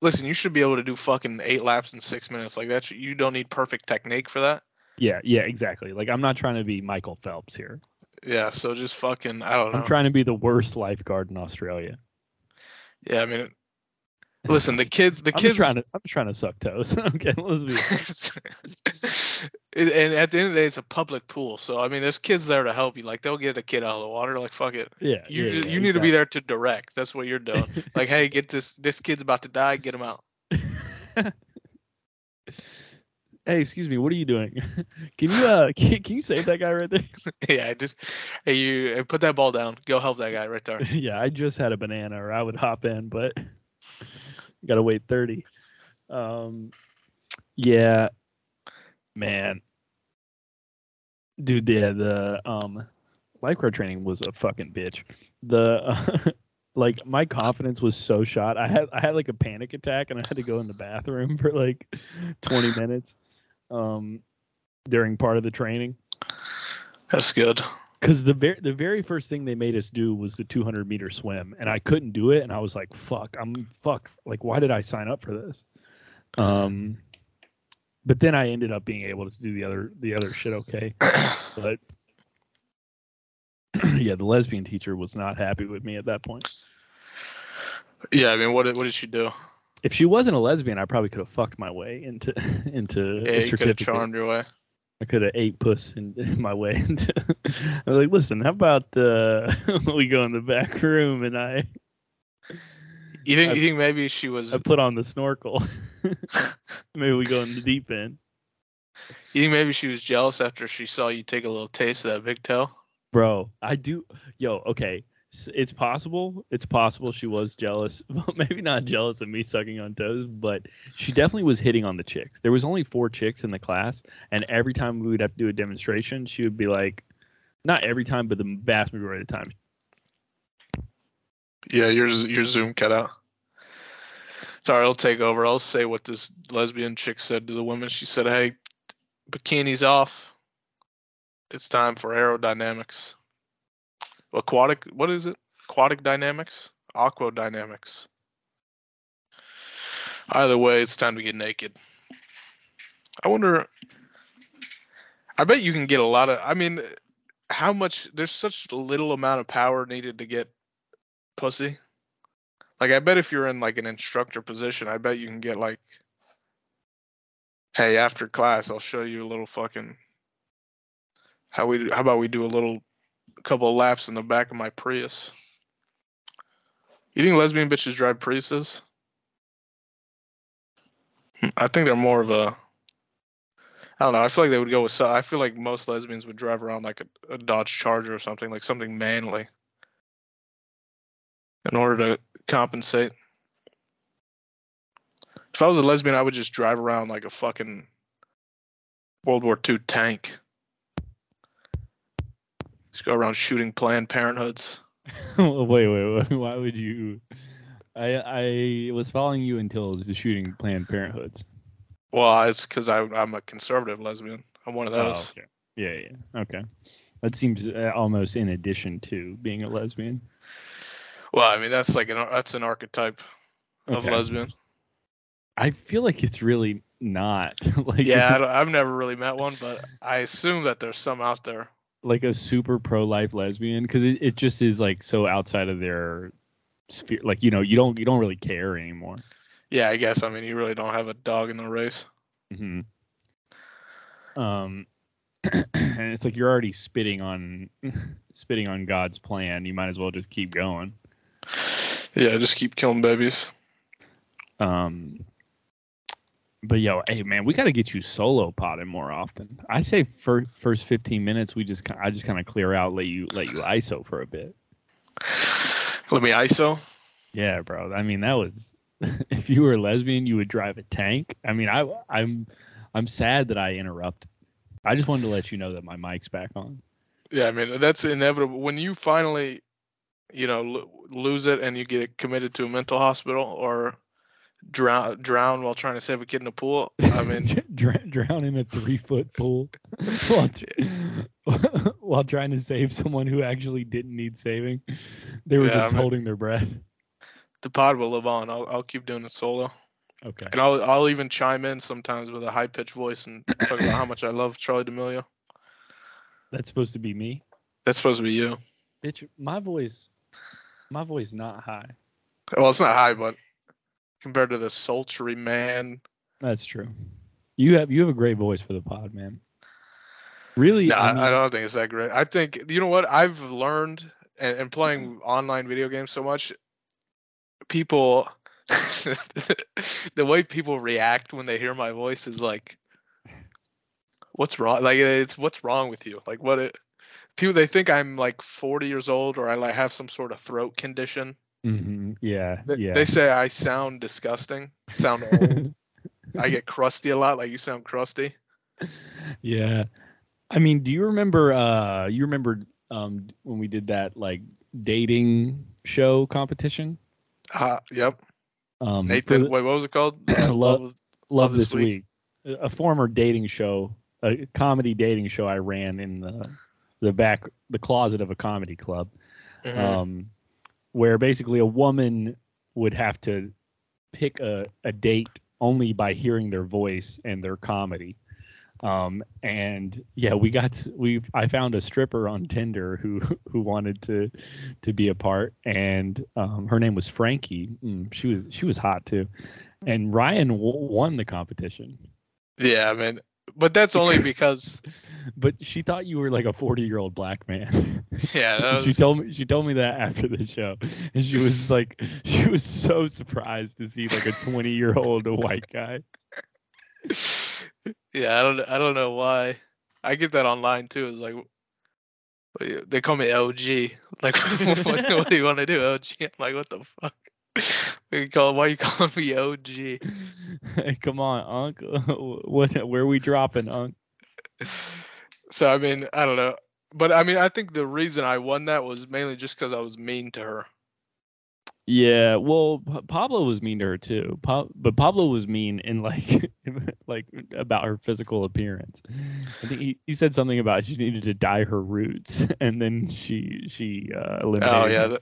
Listen, you should be able to do fucking 8 laps in 6 minutes like that. You don't need perfect technique for that. Yeah, exactly. Like, I'm not trying to be Michael Phelps here. Yeah, so just fucking, I don't know. I'm trying to be the worst lifeguard in Australia. Yeah, I mean, listen, the kids. I'm trying to suck toes. Okay, let's be. And at the end of the day, it's a public pool, so I mean, there's kids there to help you. Like, they'll get a kid out of the water. Like, fuck it. Yeah. You need to be there to direct. That's what you're doing. Like, hey, get this kid's about to die. Get him out. Hey, excuse me, what are you doing? Can you save that guy right there? Yeah, you put that ball down. Go help that guy right there. Yeah, I just had a banana, or I would hop in, but you gotta wait 30. Yeah, man, Dude, yeah, the lifeguard training was a fucking bitch. The like, my confidence was so shot. I had like a panic attack, and I had to go in the bathroom for like 20 minutes during part of the training. That's good. Because the very first thing they made us do was the 200-meter swim, and I couldn't do it, and I was like, fuck, I'm fucked. Like, why did I sign up for this? But then I ended up being able to do the other shit okay. But yeah, the lesbian teacher was not happy with me at that point. Yeah, I mean, what did she do? If she wasn't a lesbian, I probably could have fucked my way into a certificate. You could have charmed your way. I could have ate puss in my way into. I was like, listen, how about we go in the back room and I. You think maybe she was? I put on the snorkel. Maybe we go in the deep end. You think maybe she was jealous after she saw you take a little taste of that big toe? Bro, I do. Yo, okay, it's possible. It's possible she was jealous. Well, maybe not jealous of me sucking on toes, but she definitely was hitting on the chicks. There was only 4 chicks in the class, and every time we would have to do a demonstration, she would be like, not every time, but the vast majority of the time. Yeah, your Zoom cut out. Sorry, I'll take over. I'll say what this lesbian chick said to the women. She said, hey, bikinis off. It's time for aerodynamics. Aquatic, what is it? Aquatic dynamics? Aquadynamics. Either way, it's time to get naked. I wonder, I bet you can get a lot of, I mean, how much, there's such a little amount of power needed to get pussy. Like, I bet if you're in, like, an instructor position, I bet you can get, like, hey, after class, I'll show you a little fucking, how about we do a couple of laps in the back of my Prius. You think lesbian bitches drive Priuses? I think they're more of a, I don't know, I feel like they would go with, I feel like most lesbians would drive around, like, a Dodge Charger or something, like, something manly. In order to compensate. If I was a lesbian, I would just drive around like a fucking World War II tank. Just go around shooting Planned Parenthoods. Wait. Why would you? I was following you until the shooting Planned Parenthoods. Well, it's because I'm a conservative lesbian. I'm one of those. Oh, okay. Yeah. Okay. That seems almost in addition to being a lesbian. Well, I mean, that's like an archetype of lesbian. I feel like it's really not. Like, yeah, I've never really met one, but I assume that there's some out there. Like a super pro-life lesbian, because it just is like so outside of their sphere. Like, you know, you don't really care anymore. Yeah, I guess. I mean, you really don't have a dog in the race. Mm-hmm. And it's like you're already spitting on God's plan. You might as well just keep going. Yeah, just keep killing babies. But yo, hey man, we got to get you solo potting more often. I say first 15 minutes, I just kind of clear out, let you ISO for a bit. Let me ISO. Yeah, bro. I mean, that was if you were a lesbian, you would drive a tank. I mean, I'm sad that I interrupted. I just wanted to let you know that my mic's back on. Yeah, I mean, that's inevitable when you finally, you know, lose it and you get it committed to a mental hospital or drown while trying to save a kid in a pool. I mean, drown in a 3-foot pool while trying to save someone who actually didn't need saving. They were just holding their breath. The pod will live on. I'll keep doing it solo. Okay. And I'll even chime in sometimes with a high pitched voice and talk about how much I love Charlie D'Amelio. That's supposed to be me. That's supposed to be you. Bitch, my voice not high. Well, it's not high, but compared to the sultry man. That's true. You have a great voice for the pod, man. Really? No, I don't think it's that great. I think, you know what? I've learned, and playing online video games so much, people the way people react when they hear my voice is like, what's wrong? Like, it's what's wrong with you? Like, people, they think I'm like 40 years old or I like have some sort of throat condition. Mm-hmm. Yeah, yeah. They say I sound disgusting, sound old. I get crusty a lot. Like, you sound crusty. Yeah. I mean, do you remember? When we did that like dating show competition? Yep. Nathan, what was it called? Love This Week. A former dating show, a comedy dating show I ran in the closet of a comedy club, where basically a woman would have to pick a date only by hearing their voice and their comedy. And yeah, I found a stripper on Tinder who wanted to be a part, and her name was Frankie. She was hot too, and Ryan won the competition. Yeah, I mean, but that's only because. But she thought you were like a 40-year-old black man. Yeah, that was... she told me that after the show, and she was so surprised to see like a 20-year-old white guy. Yeah, I don't know why. I get that online too. It's like they call me LG. Like, what do you want to do, LG? I'm like, what the fuck? Why are you calling me OG? Hey, come on, Uncle. Where are we dropping, Uncle? So I mean, I don't know, but I mean, I think the reason I won that was mainly just because I was mean to her. Yeah, well, Pablo was mean to her too, but Pablo was mean in like about her physical appearance. I think he said something about she needed to dye her roots, and then she eliminated. Oh yeah,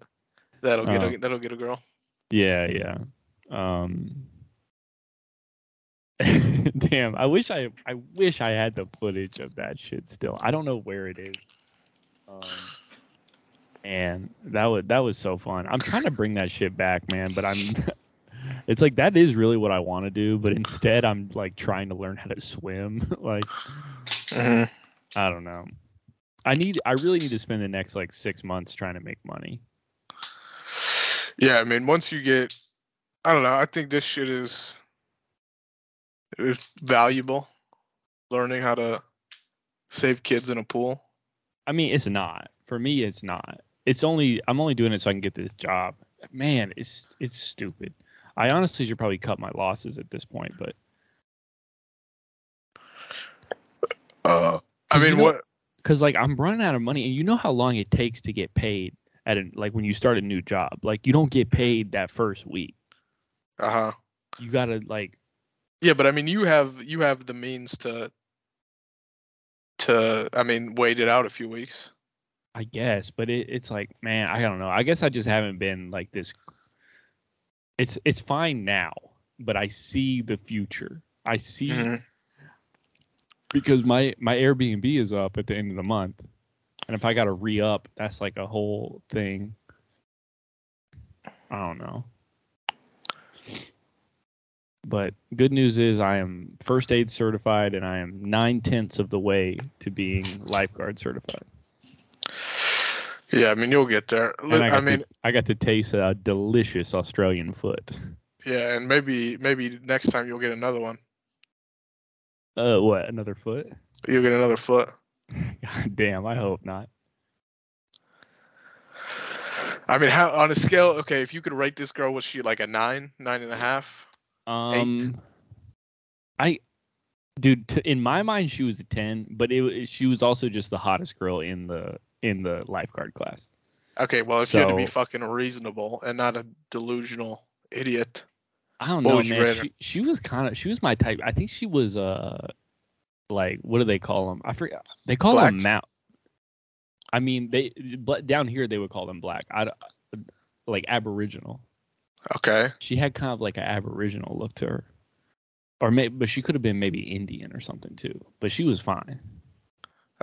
that'll get a girl. Yeah. Damn, I wish I had the footage of that shit still. I don't know where it is. And that was so fun. I'm trying to bring that shit back, man, but it's like that is really what I want to do, but instead I'm like trying to learn how to swim. Like I don't know. I really need to spend the next like 6 months trying to make money. Yeah, I mean, once you get, I don't know, I think this shit is valuable. Learning how to save kids in a pool. I mean, it's not. For me, it's not. I'm only doing it so I can get this job. Man, it's stupid. I honestly should probably cut my losses at this point, but. I mean, what? Because like I'm running out of money, and you know how long it takes to get paid like when you start a new job. Like you don't get paid that first week. You gotta like. Yeah, but I mean, you have the means to I mean, wait it out a few weeks. I guess, but it's like, man, I don't know. I guess I just haven't been like this. It's fine now, but I see the future. I see because my Airbnb is up at the end of the month, and if I got to re-up, that's like a whole thing. I don't know. But good news is I am first aid certified, and I am 9/10 of the way to being lifeguard certified. Yeah, I mean, you'll get there. I got to taste a delicious Australian foot. Yeah, and maybe next time you'll get another one. What? Another foot? You'll get another foot. God damn, I hope not. I mean, how on a scale? Okay, if you could rate this girl, was she like a 9, 9.5? 8? In my mind, she was a 10, but she was also just the hottest girl in the lifeguard class. Okay, well, if you had to be fucking reasonable and not a delusional idiot, I don't know, man. She was my type. I think she was like, what do they call them? I forget. They call them mount. I mean, down here they would call them black. Like Aboriginal. Okay. She had kind of like an Aboriginal look to her. But she could have been maybe Indian or something too. But she was fine.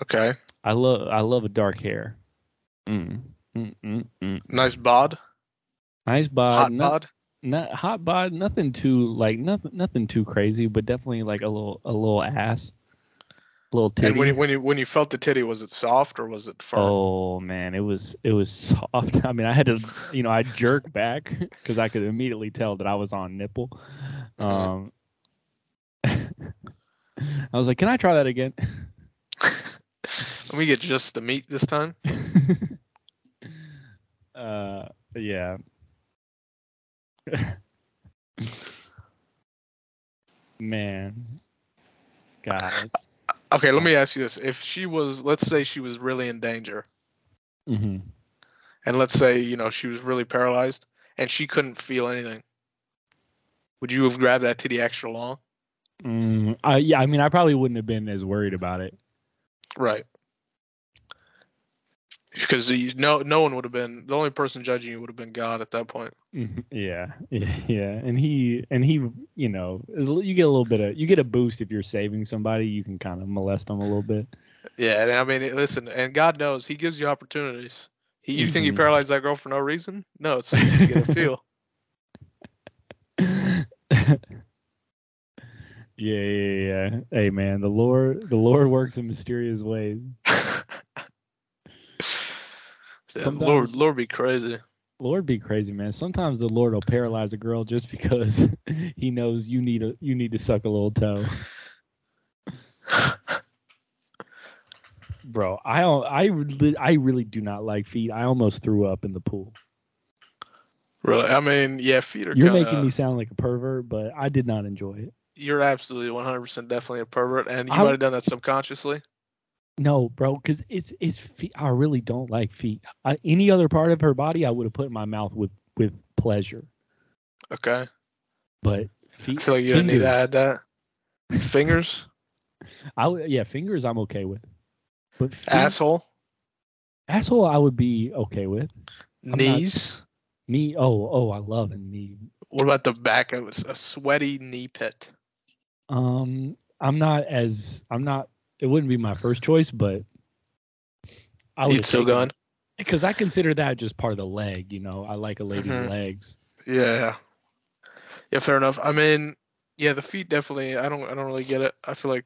Okay. I love a dark hair. Nice bod. Hot bod. Not hot bod. Nothing too crazy, but definitely like a little ass. A little titty. And when you felt the titty, was it soft or was it firm? Oh man, it was soft. I mean, I had to, you know, I jerked back because I could immediately tell that I was on nipple. I was like, can I try that again? Let me get just the meat this time. Yeah. Man. God. Okay, let me ask you this. If she was, let's say she was really in danger, mm-hmm. and let's say, you know, she was really paralyzed and she couldn't feel anything, would you have grabbed that titty extra long? Yeah, I mean, I probably wouldn't have been as worried about it. Right. Because no one would have been, the only person judging you would have been God at that point. Yeah, and he, you know, you get a little bit of, you get a boost if you're saving somebody. You can kind of molest them a little bit. Yeah, and I mean, listen, and God knows He gives you opportunities. You think He paralyzed that girl for no reason? No, it's so you can get a feel. Yeah. Hey, man, the Lord works in mysterious ways. Sometimes, Lord be crazy. Lord be crazy, man. Sometimes the Lord will paralyze a girl just because He knows you need to suck a little toe. Bro, I really do not like feet. I almost threw up in the pool. Really? I mean, yeah, feet are. You're making me sound like a pervert, but I did not enjoy it. You're absolutely 100% definitely a pervert, and you might have done that subconsciously. No, bro, because it's feet. I really don't like feet. Any other part of her body, I would have put in my mouth with pleasure. Okay, but feet. I feel like you didn't need to add that. Fingers. Fingers. I'm okay with. But feet, asshole. I would be okay with. Knees. Oh, I love a knee. What about the back? It was a sweaty knee pit. I'm not. It wouldn't be my first choice, but I would. You'd still gone? Because I consider that just part of the leg, you know. I like a lady's legs. Yeah, fair enough. I mean, yeah, the feet definitely. I don't really get it. I feel like,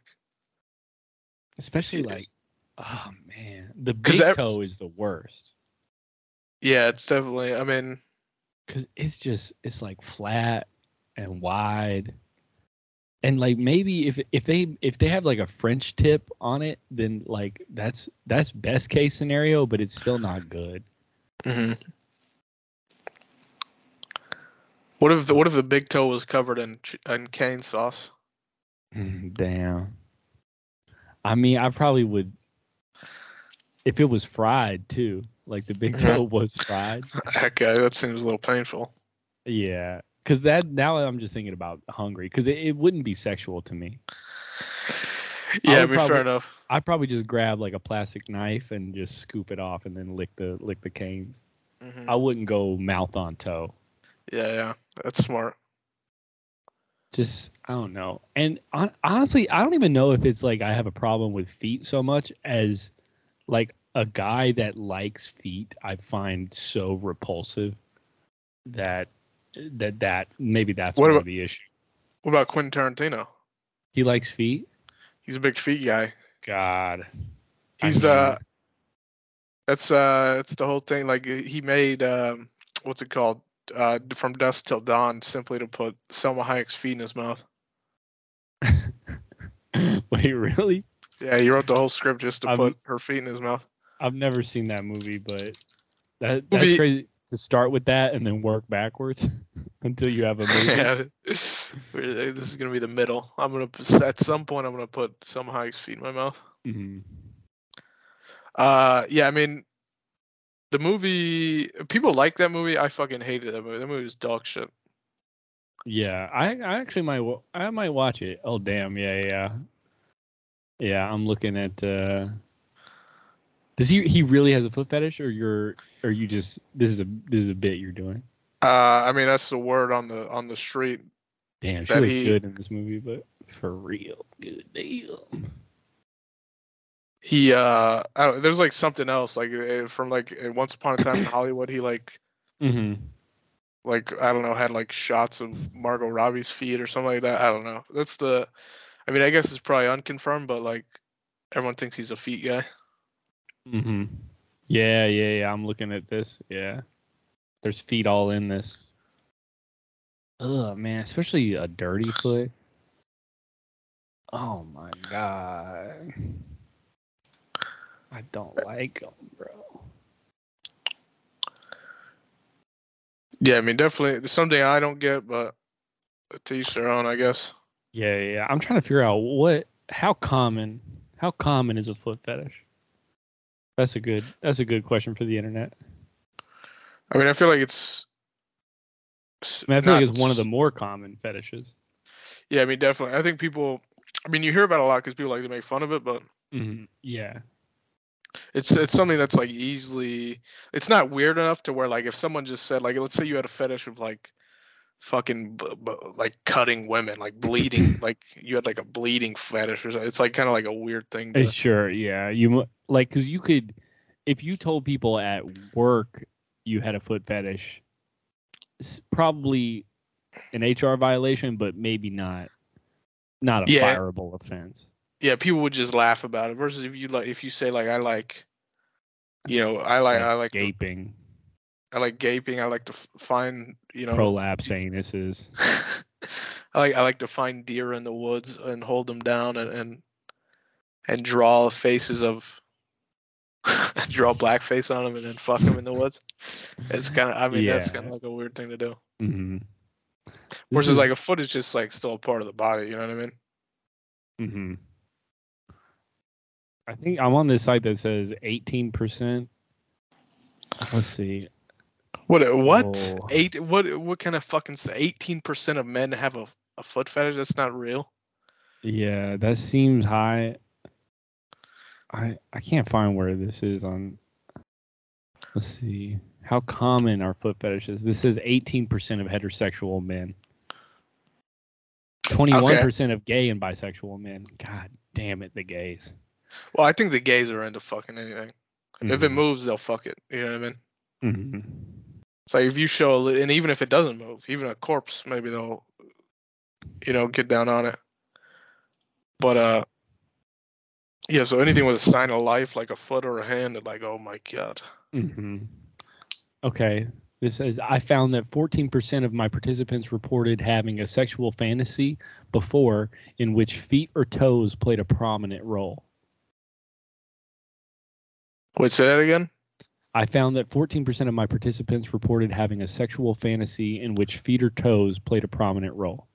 especially like, oh man, the big toe is the worst. Yeah, it's definitely. I mean, because it's like flat and wide. And like maybe if they have like a French tip on it, then like that's best case scenario, but it's still not good. Mm-hmm. What if the big toe was covered in cane sauce? Damn. I mean, I probably would if it was fried too. Like the big toe was fried. Okay, that seems a little painful. Yeah. Because now I'm just thinking about hungry. Because it wouldn't be sexual to me. Yeah, I mean, fair enough. I'd probably just grab like a plastic knife and just scoop it off and then lick the canes. Mm-hmm. I wouldn't go mouth on toe. Yeah, that's smart. Just, I don't know. And honestly, I don't even know if it's like I have a problem with feet so much as like a guy that likes feet I find so repulsive that maybe that's one of the issue. What about Quentin Tarantino? He likes feet. He's a big feet guy. God, he's that's the whole thing. Like he made what's it called? From Dusk Till Dawn, simply to put Selma Hayek's feet in his mouth. Wait, really? Yeah, he wrote the whole script just to put her feet in his mouth. I've never seen that movie, but that's crazy. To start with that and then work backwards until you have a movie. Yeah. This is gonna be the middle. At some point I'm gonna put some hikes feet in my mouth. Mm-hmm. Yeah, I mean, the movie. People like that movie. I fucking hated that movie. That movie was dog shit. Yeah, I actually might watch it. Oh damn, yeah. I'm looking at. Does he really has a foot fetish, or you just this is a bit you're doing? I mean, that's the word on the street. Damn, she looks good in this movie, but for real, good damn. He there's like something else like from like Once Upon a Time in Hollywood. He like, like I don't know, had like shots of Margot Robbie's feet or something like that. I don't know. I mean, I guess it's probably unconfirmed, but like everyone thinks he's a feet guy. Mm-hmm. Yeah. I'm looking at this. Yeah. There's feet all in this. Oh man, especially a dirty foot. Oh my god. I don't like them, bro. Yeah, I mean definitely something I don't get, but to each their own, I guess. Yeah. I'm trying to figure out how common How common is a foot fetish? That's a good question for the internet. I mean, I feel like it's one of the more common fetishes. Yeah, I mean, definitely. I think people, I mean, you hear about it a lot because people like to make fun of it, but yeah, it's something that's like easily, it's not weird enough to where like if someone just said like, let's say you had a fetish of like fucking like cutting women, like bleeding, like you had like a bleeding fetish or something. It's like kind of like a weird thing. Sure, yeah, you like because you could, if you told people at work you had a foot fetish, it's probably an HR violation, but maybe not a fireable offense. Yeah, people would just laugh about it. Versus if you say like I like gaping. I like gaping. I like to find, prolapse anuses. I like to find deer in the woods and hold them down and draw faces of draw blackface on them and then fuck them in the woods. It's kind of, that's kind of like a weird thing to do. Mm-hmm. Versus like a foot is just like still a part of the body. You know what I mean? Mm-hmm. I think I'm on this site that says 18%. Let's see. What? Oh. What kind of fucking 18% of men have a foot fetish? That's not real. Yeah, that seems high. I can't find where this is on. Let's see. How common are foot fetishes? This says 18% of heterosexual men. 21% of gay and bisexual men. God damn it, the gays. Well, I think the gays are into fucking anything. Mm-hmm. If it moves, they'll fuck it. You know what I mean? Mm-hmm. It's like if you show, and even if it doesn't move, even a corpse, maybe they'll, get down on it. But yeah. So anything with a sign of life, like a foot or a hand, and like, oh my god. Mm-hmm. Okay. This says I found that 14% of my participants reported having a sexual fantasy before in which feet or toes played a prominent role. Wait, say that again? I found that 14% of my participants reported having a sexual fantasy in which feet or toes played a prominent role.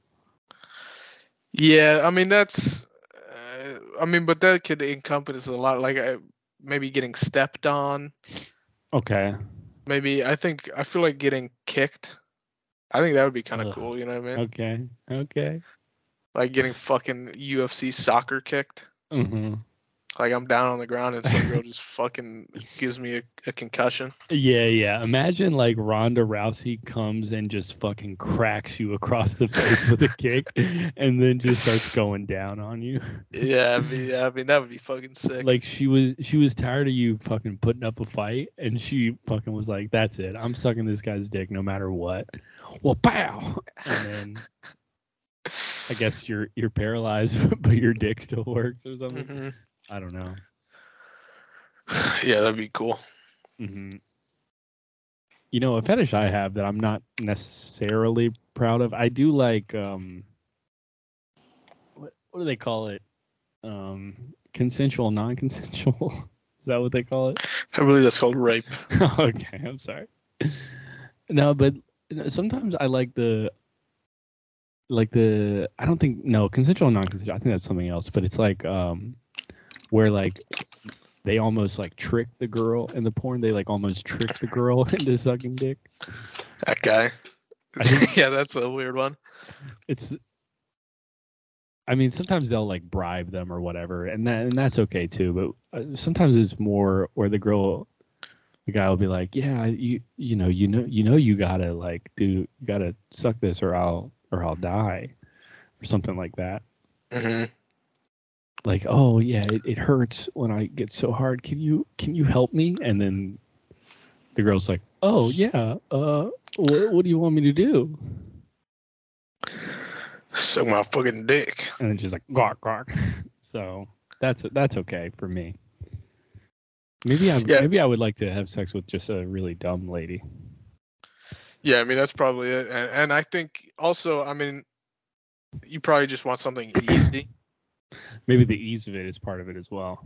Yeah, I mean, that's... but that could encompass a lot. Like, maybe getting stepped on. Okay. Maybe, I feel like getting kicked. I think that would be kind of cool, you know what I mean? Okay. Like getting fucking UFC soccer kicked. Mm-hmm. Like I'm down on the ground and some girl just fucking gives me a concussion. Yeah. Imagine like Rhonda Rousey comes and just fucking cracks you across the face with a kick and then just starts going down on you. Yeah, I mean that would be fucking sick. Like she was tired of you fucking putting up a fight and she fucking was like, that's it. I'm sucking this guy's dick no matter what. Well, pow! And then I guess you're paralyzed but your dick still works or something. Mm-hmm. I don't know. Yeah, that'd be cool. Mm-hmm. A fetish I have that I'm not necessarily proud of. I do like, what do they call it? Consensual, non-consensual. Is that what they call it? I believe that's called rape. Okay, I'm sorry. No, but sometimes I like consensual, non-consensual. I think that's something else, but it's like, where like they almost like trick the girl in the porn. They like almost trick the girl into sucking dick. That guy. Yeah, that's a weird one. Sometimes they'll like bribe them or whatever, and that's okay too. But sometimes it's more where the guy will be like, yeah, you gotta like you gotta suck this or I'll die or something like that. Mm-hmm. Like, oh yeah, it hurts when I get so hard. Can you help me? And then the girl's like, oh yeah, what do you want me to do? Suck my fucking dick. And then she's like, gawk gawk. So that's okay for me. Maybe I would like to have sex with just a really dumb lady. Yeah, I mean that's probably it. And I think also, you probably just want something easy. Maybe the ease of it is part of it as well.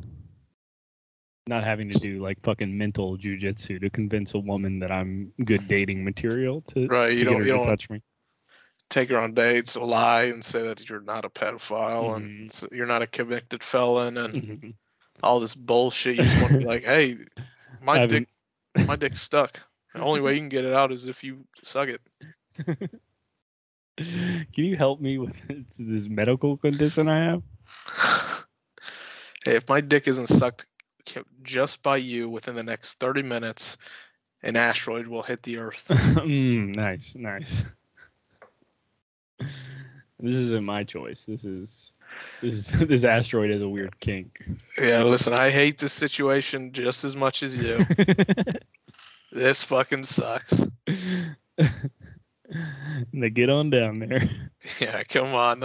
Not having to do like fucking mental jujitsu to convince a woman that I'm good dating material to get her to touch me. take her on dates, lie and say that you're not a pedophile and you're not a convicted felon and all this bullshit. You just want to be like, hey, my dick's stuck. The only way you can get it out is if you suck it. Can you help me with this medical condition I have? Hey, if my dick isn't sucked just by you within the next 30 minutes, an asteroid will hit the Earth. Nice. This isn't my choice. This asteroid is a weird kink. Yeah, listen, I hate this situation just as much as you. This fucking sucks. They get on down there. Yeah, come on.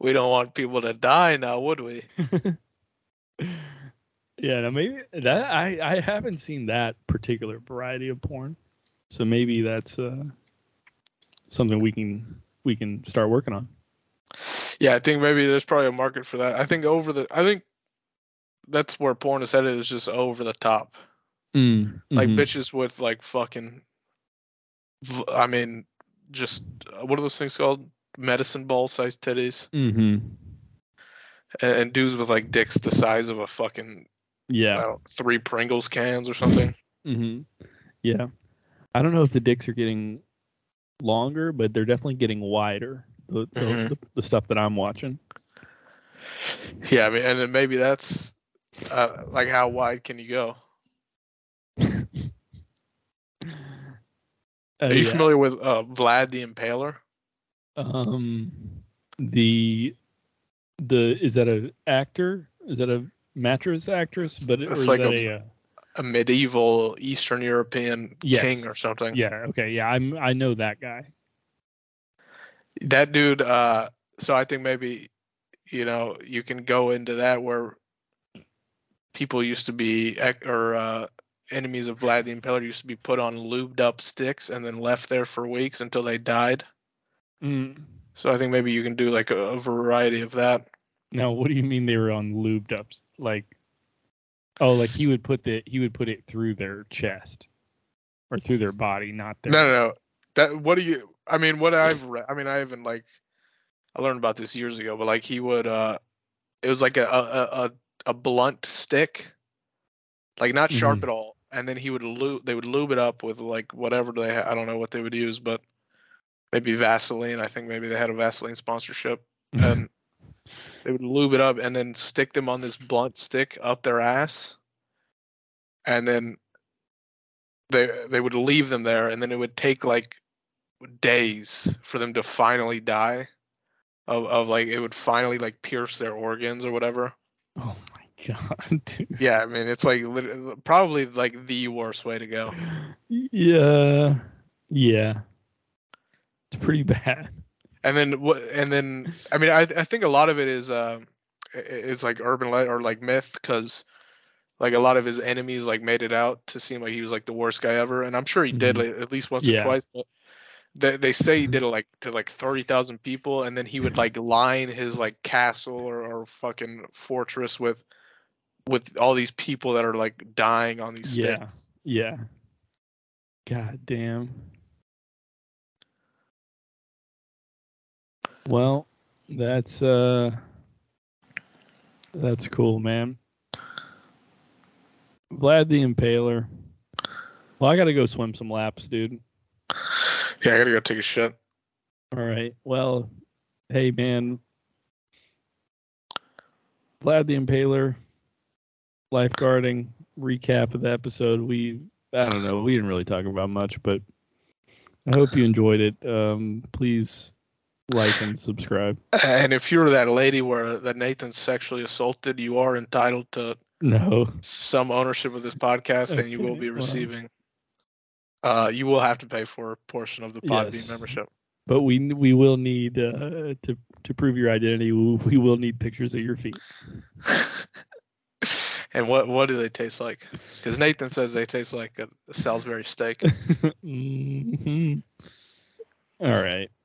We don't want people to die now, would we? Yeah, now maybe that I haven't seen that particular variety of porn, so maybe that's something we can start working on. Yeah, I think maybe there's probably a market for that. I think that's where porn is headed, is just over the top, like bitches with like fucking, I mean, just what are those things called? Medicine ball sized titties. Mm-hmm. And dudes with like dicks the size of a fucking, yeah, 3 Pringles cans or something. Yeah, I don't know if the dicks are getting longer, but they're definitely getting wider. The stuff that I'm watching. Yeah, I mean, and then maybe that's like, how wide can you go? Are you familiar with Vlad the Impaler? Is that an actor? Is that a mattress actress? But it's like a medieval Eastern European king or something. Yeah. Okay. Yeah. I know that guy. That dude. So I think maybe, you can go into that, where people used to be, enemies of Vlad the Impaler used to be put on lubed up sticks and then left there for weeks until they died. So I think maybe you can do like a variety of that. Now, what do you mean they were on lubed up? Like, he would put it through their chest or through their body, not their. No. I haven't, like, I learned about this years ago, but like he would, it was like a blunt stick, like not sharp at all, and then they would lube it up with like whatever they had. I don't know what they would use, but maybe Vaseline. I think maybe they had a Vaseline sponsorship. And they would lube it up and then stick them on this blunt stick up their ass. And then they would leave them there, and then it would take like days for them to finally die of like, it would finally like pierce their organs or whatever. Oh my God, dude. Yeah, I mean, it's like probably like the worst way to go. Yeah. It's pretty bad. And then I mean, I think a lot of it is like urban or like myth, because like a lot of his enemies like made it out to seem like he was like the worst guy ever, and I'm sure he did, like, at least once or twice. But they say he did it like to like 30,000 people, and then he would like line his like castle or fucking fortress with all these people that are like dying on these sticks. Yeah. God damn. Well, that's cool, man. Vlad the Impaler. Well, I gotta go swim some laps, dude. Yeah, I gotta go take a shit. All right. Well, hey, man. Vlad the Impaler, lifeguarding recap of the episode. I don't know. We didn't really talk about much, but I hope you enjoyed it. Please. Like and subscribe. And if you're that lady where that Nathan sexually assaulted, you are entitled to some ownership of this podcast, and you will be receiving. You will have to pay for a portion of the Podbean membership. But we will need to prove your identity. We will need pictures of your feet. And what do they taste like? Because Nathan says they taste like a Salisbury steak. All right.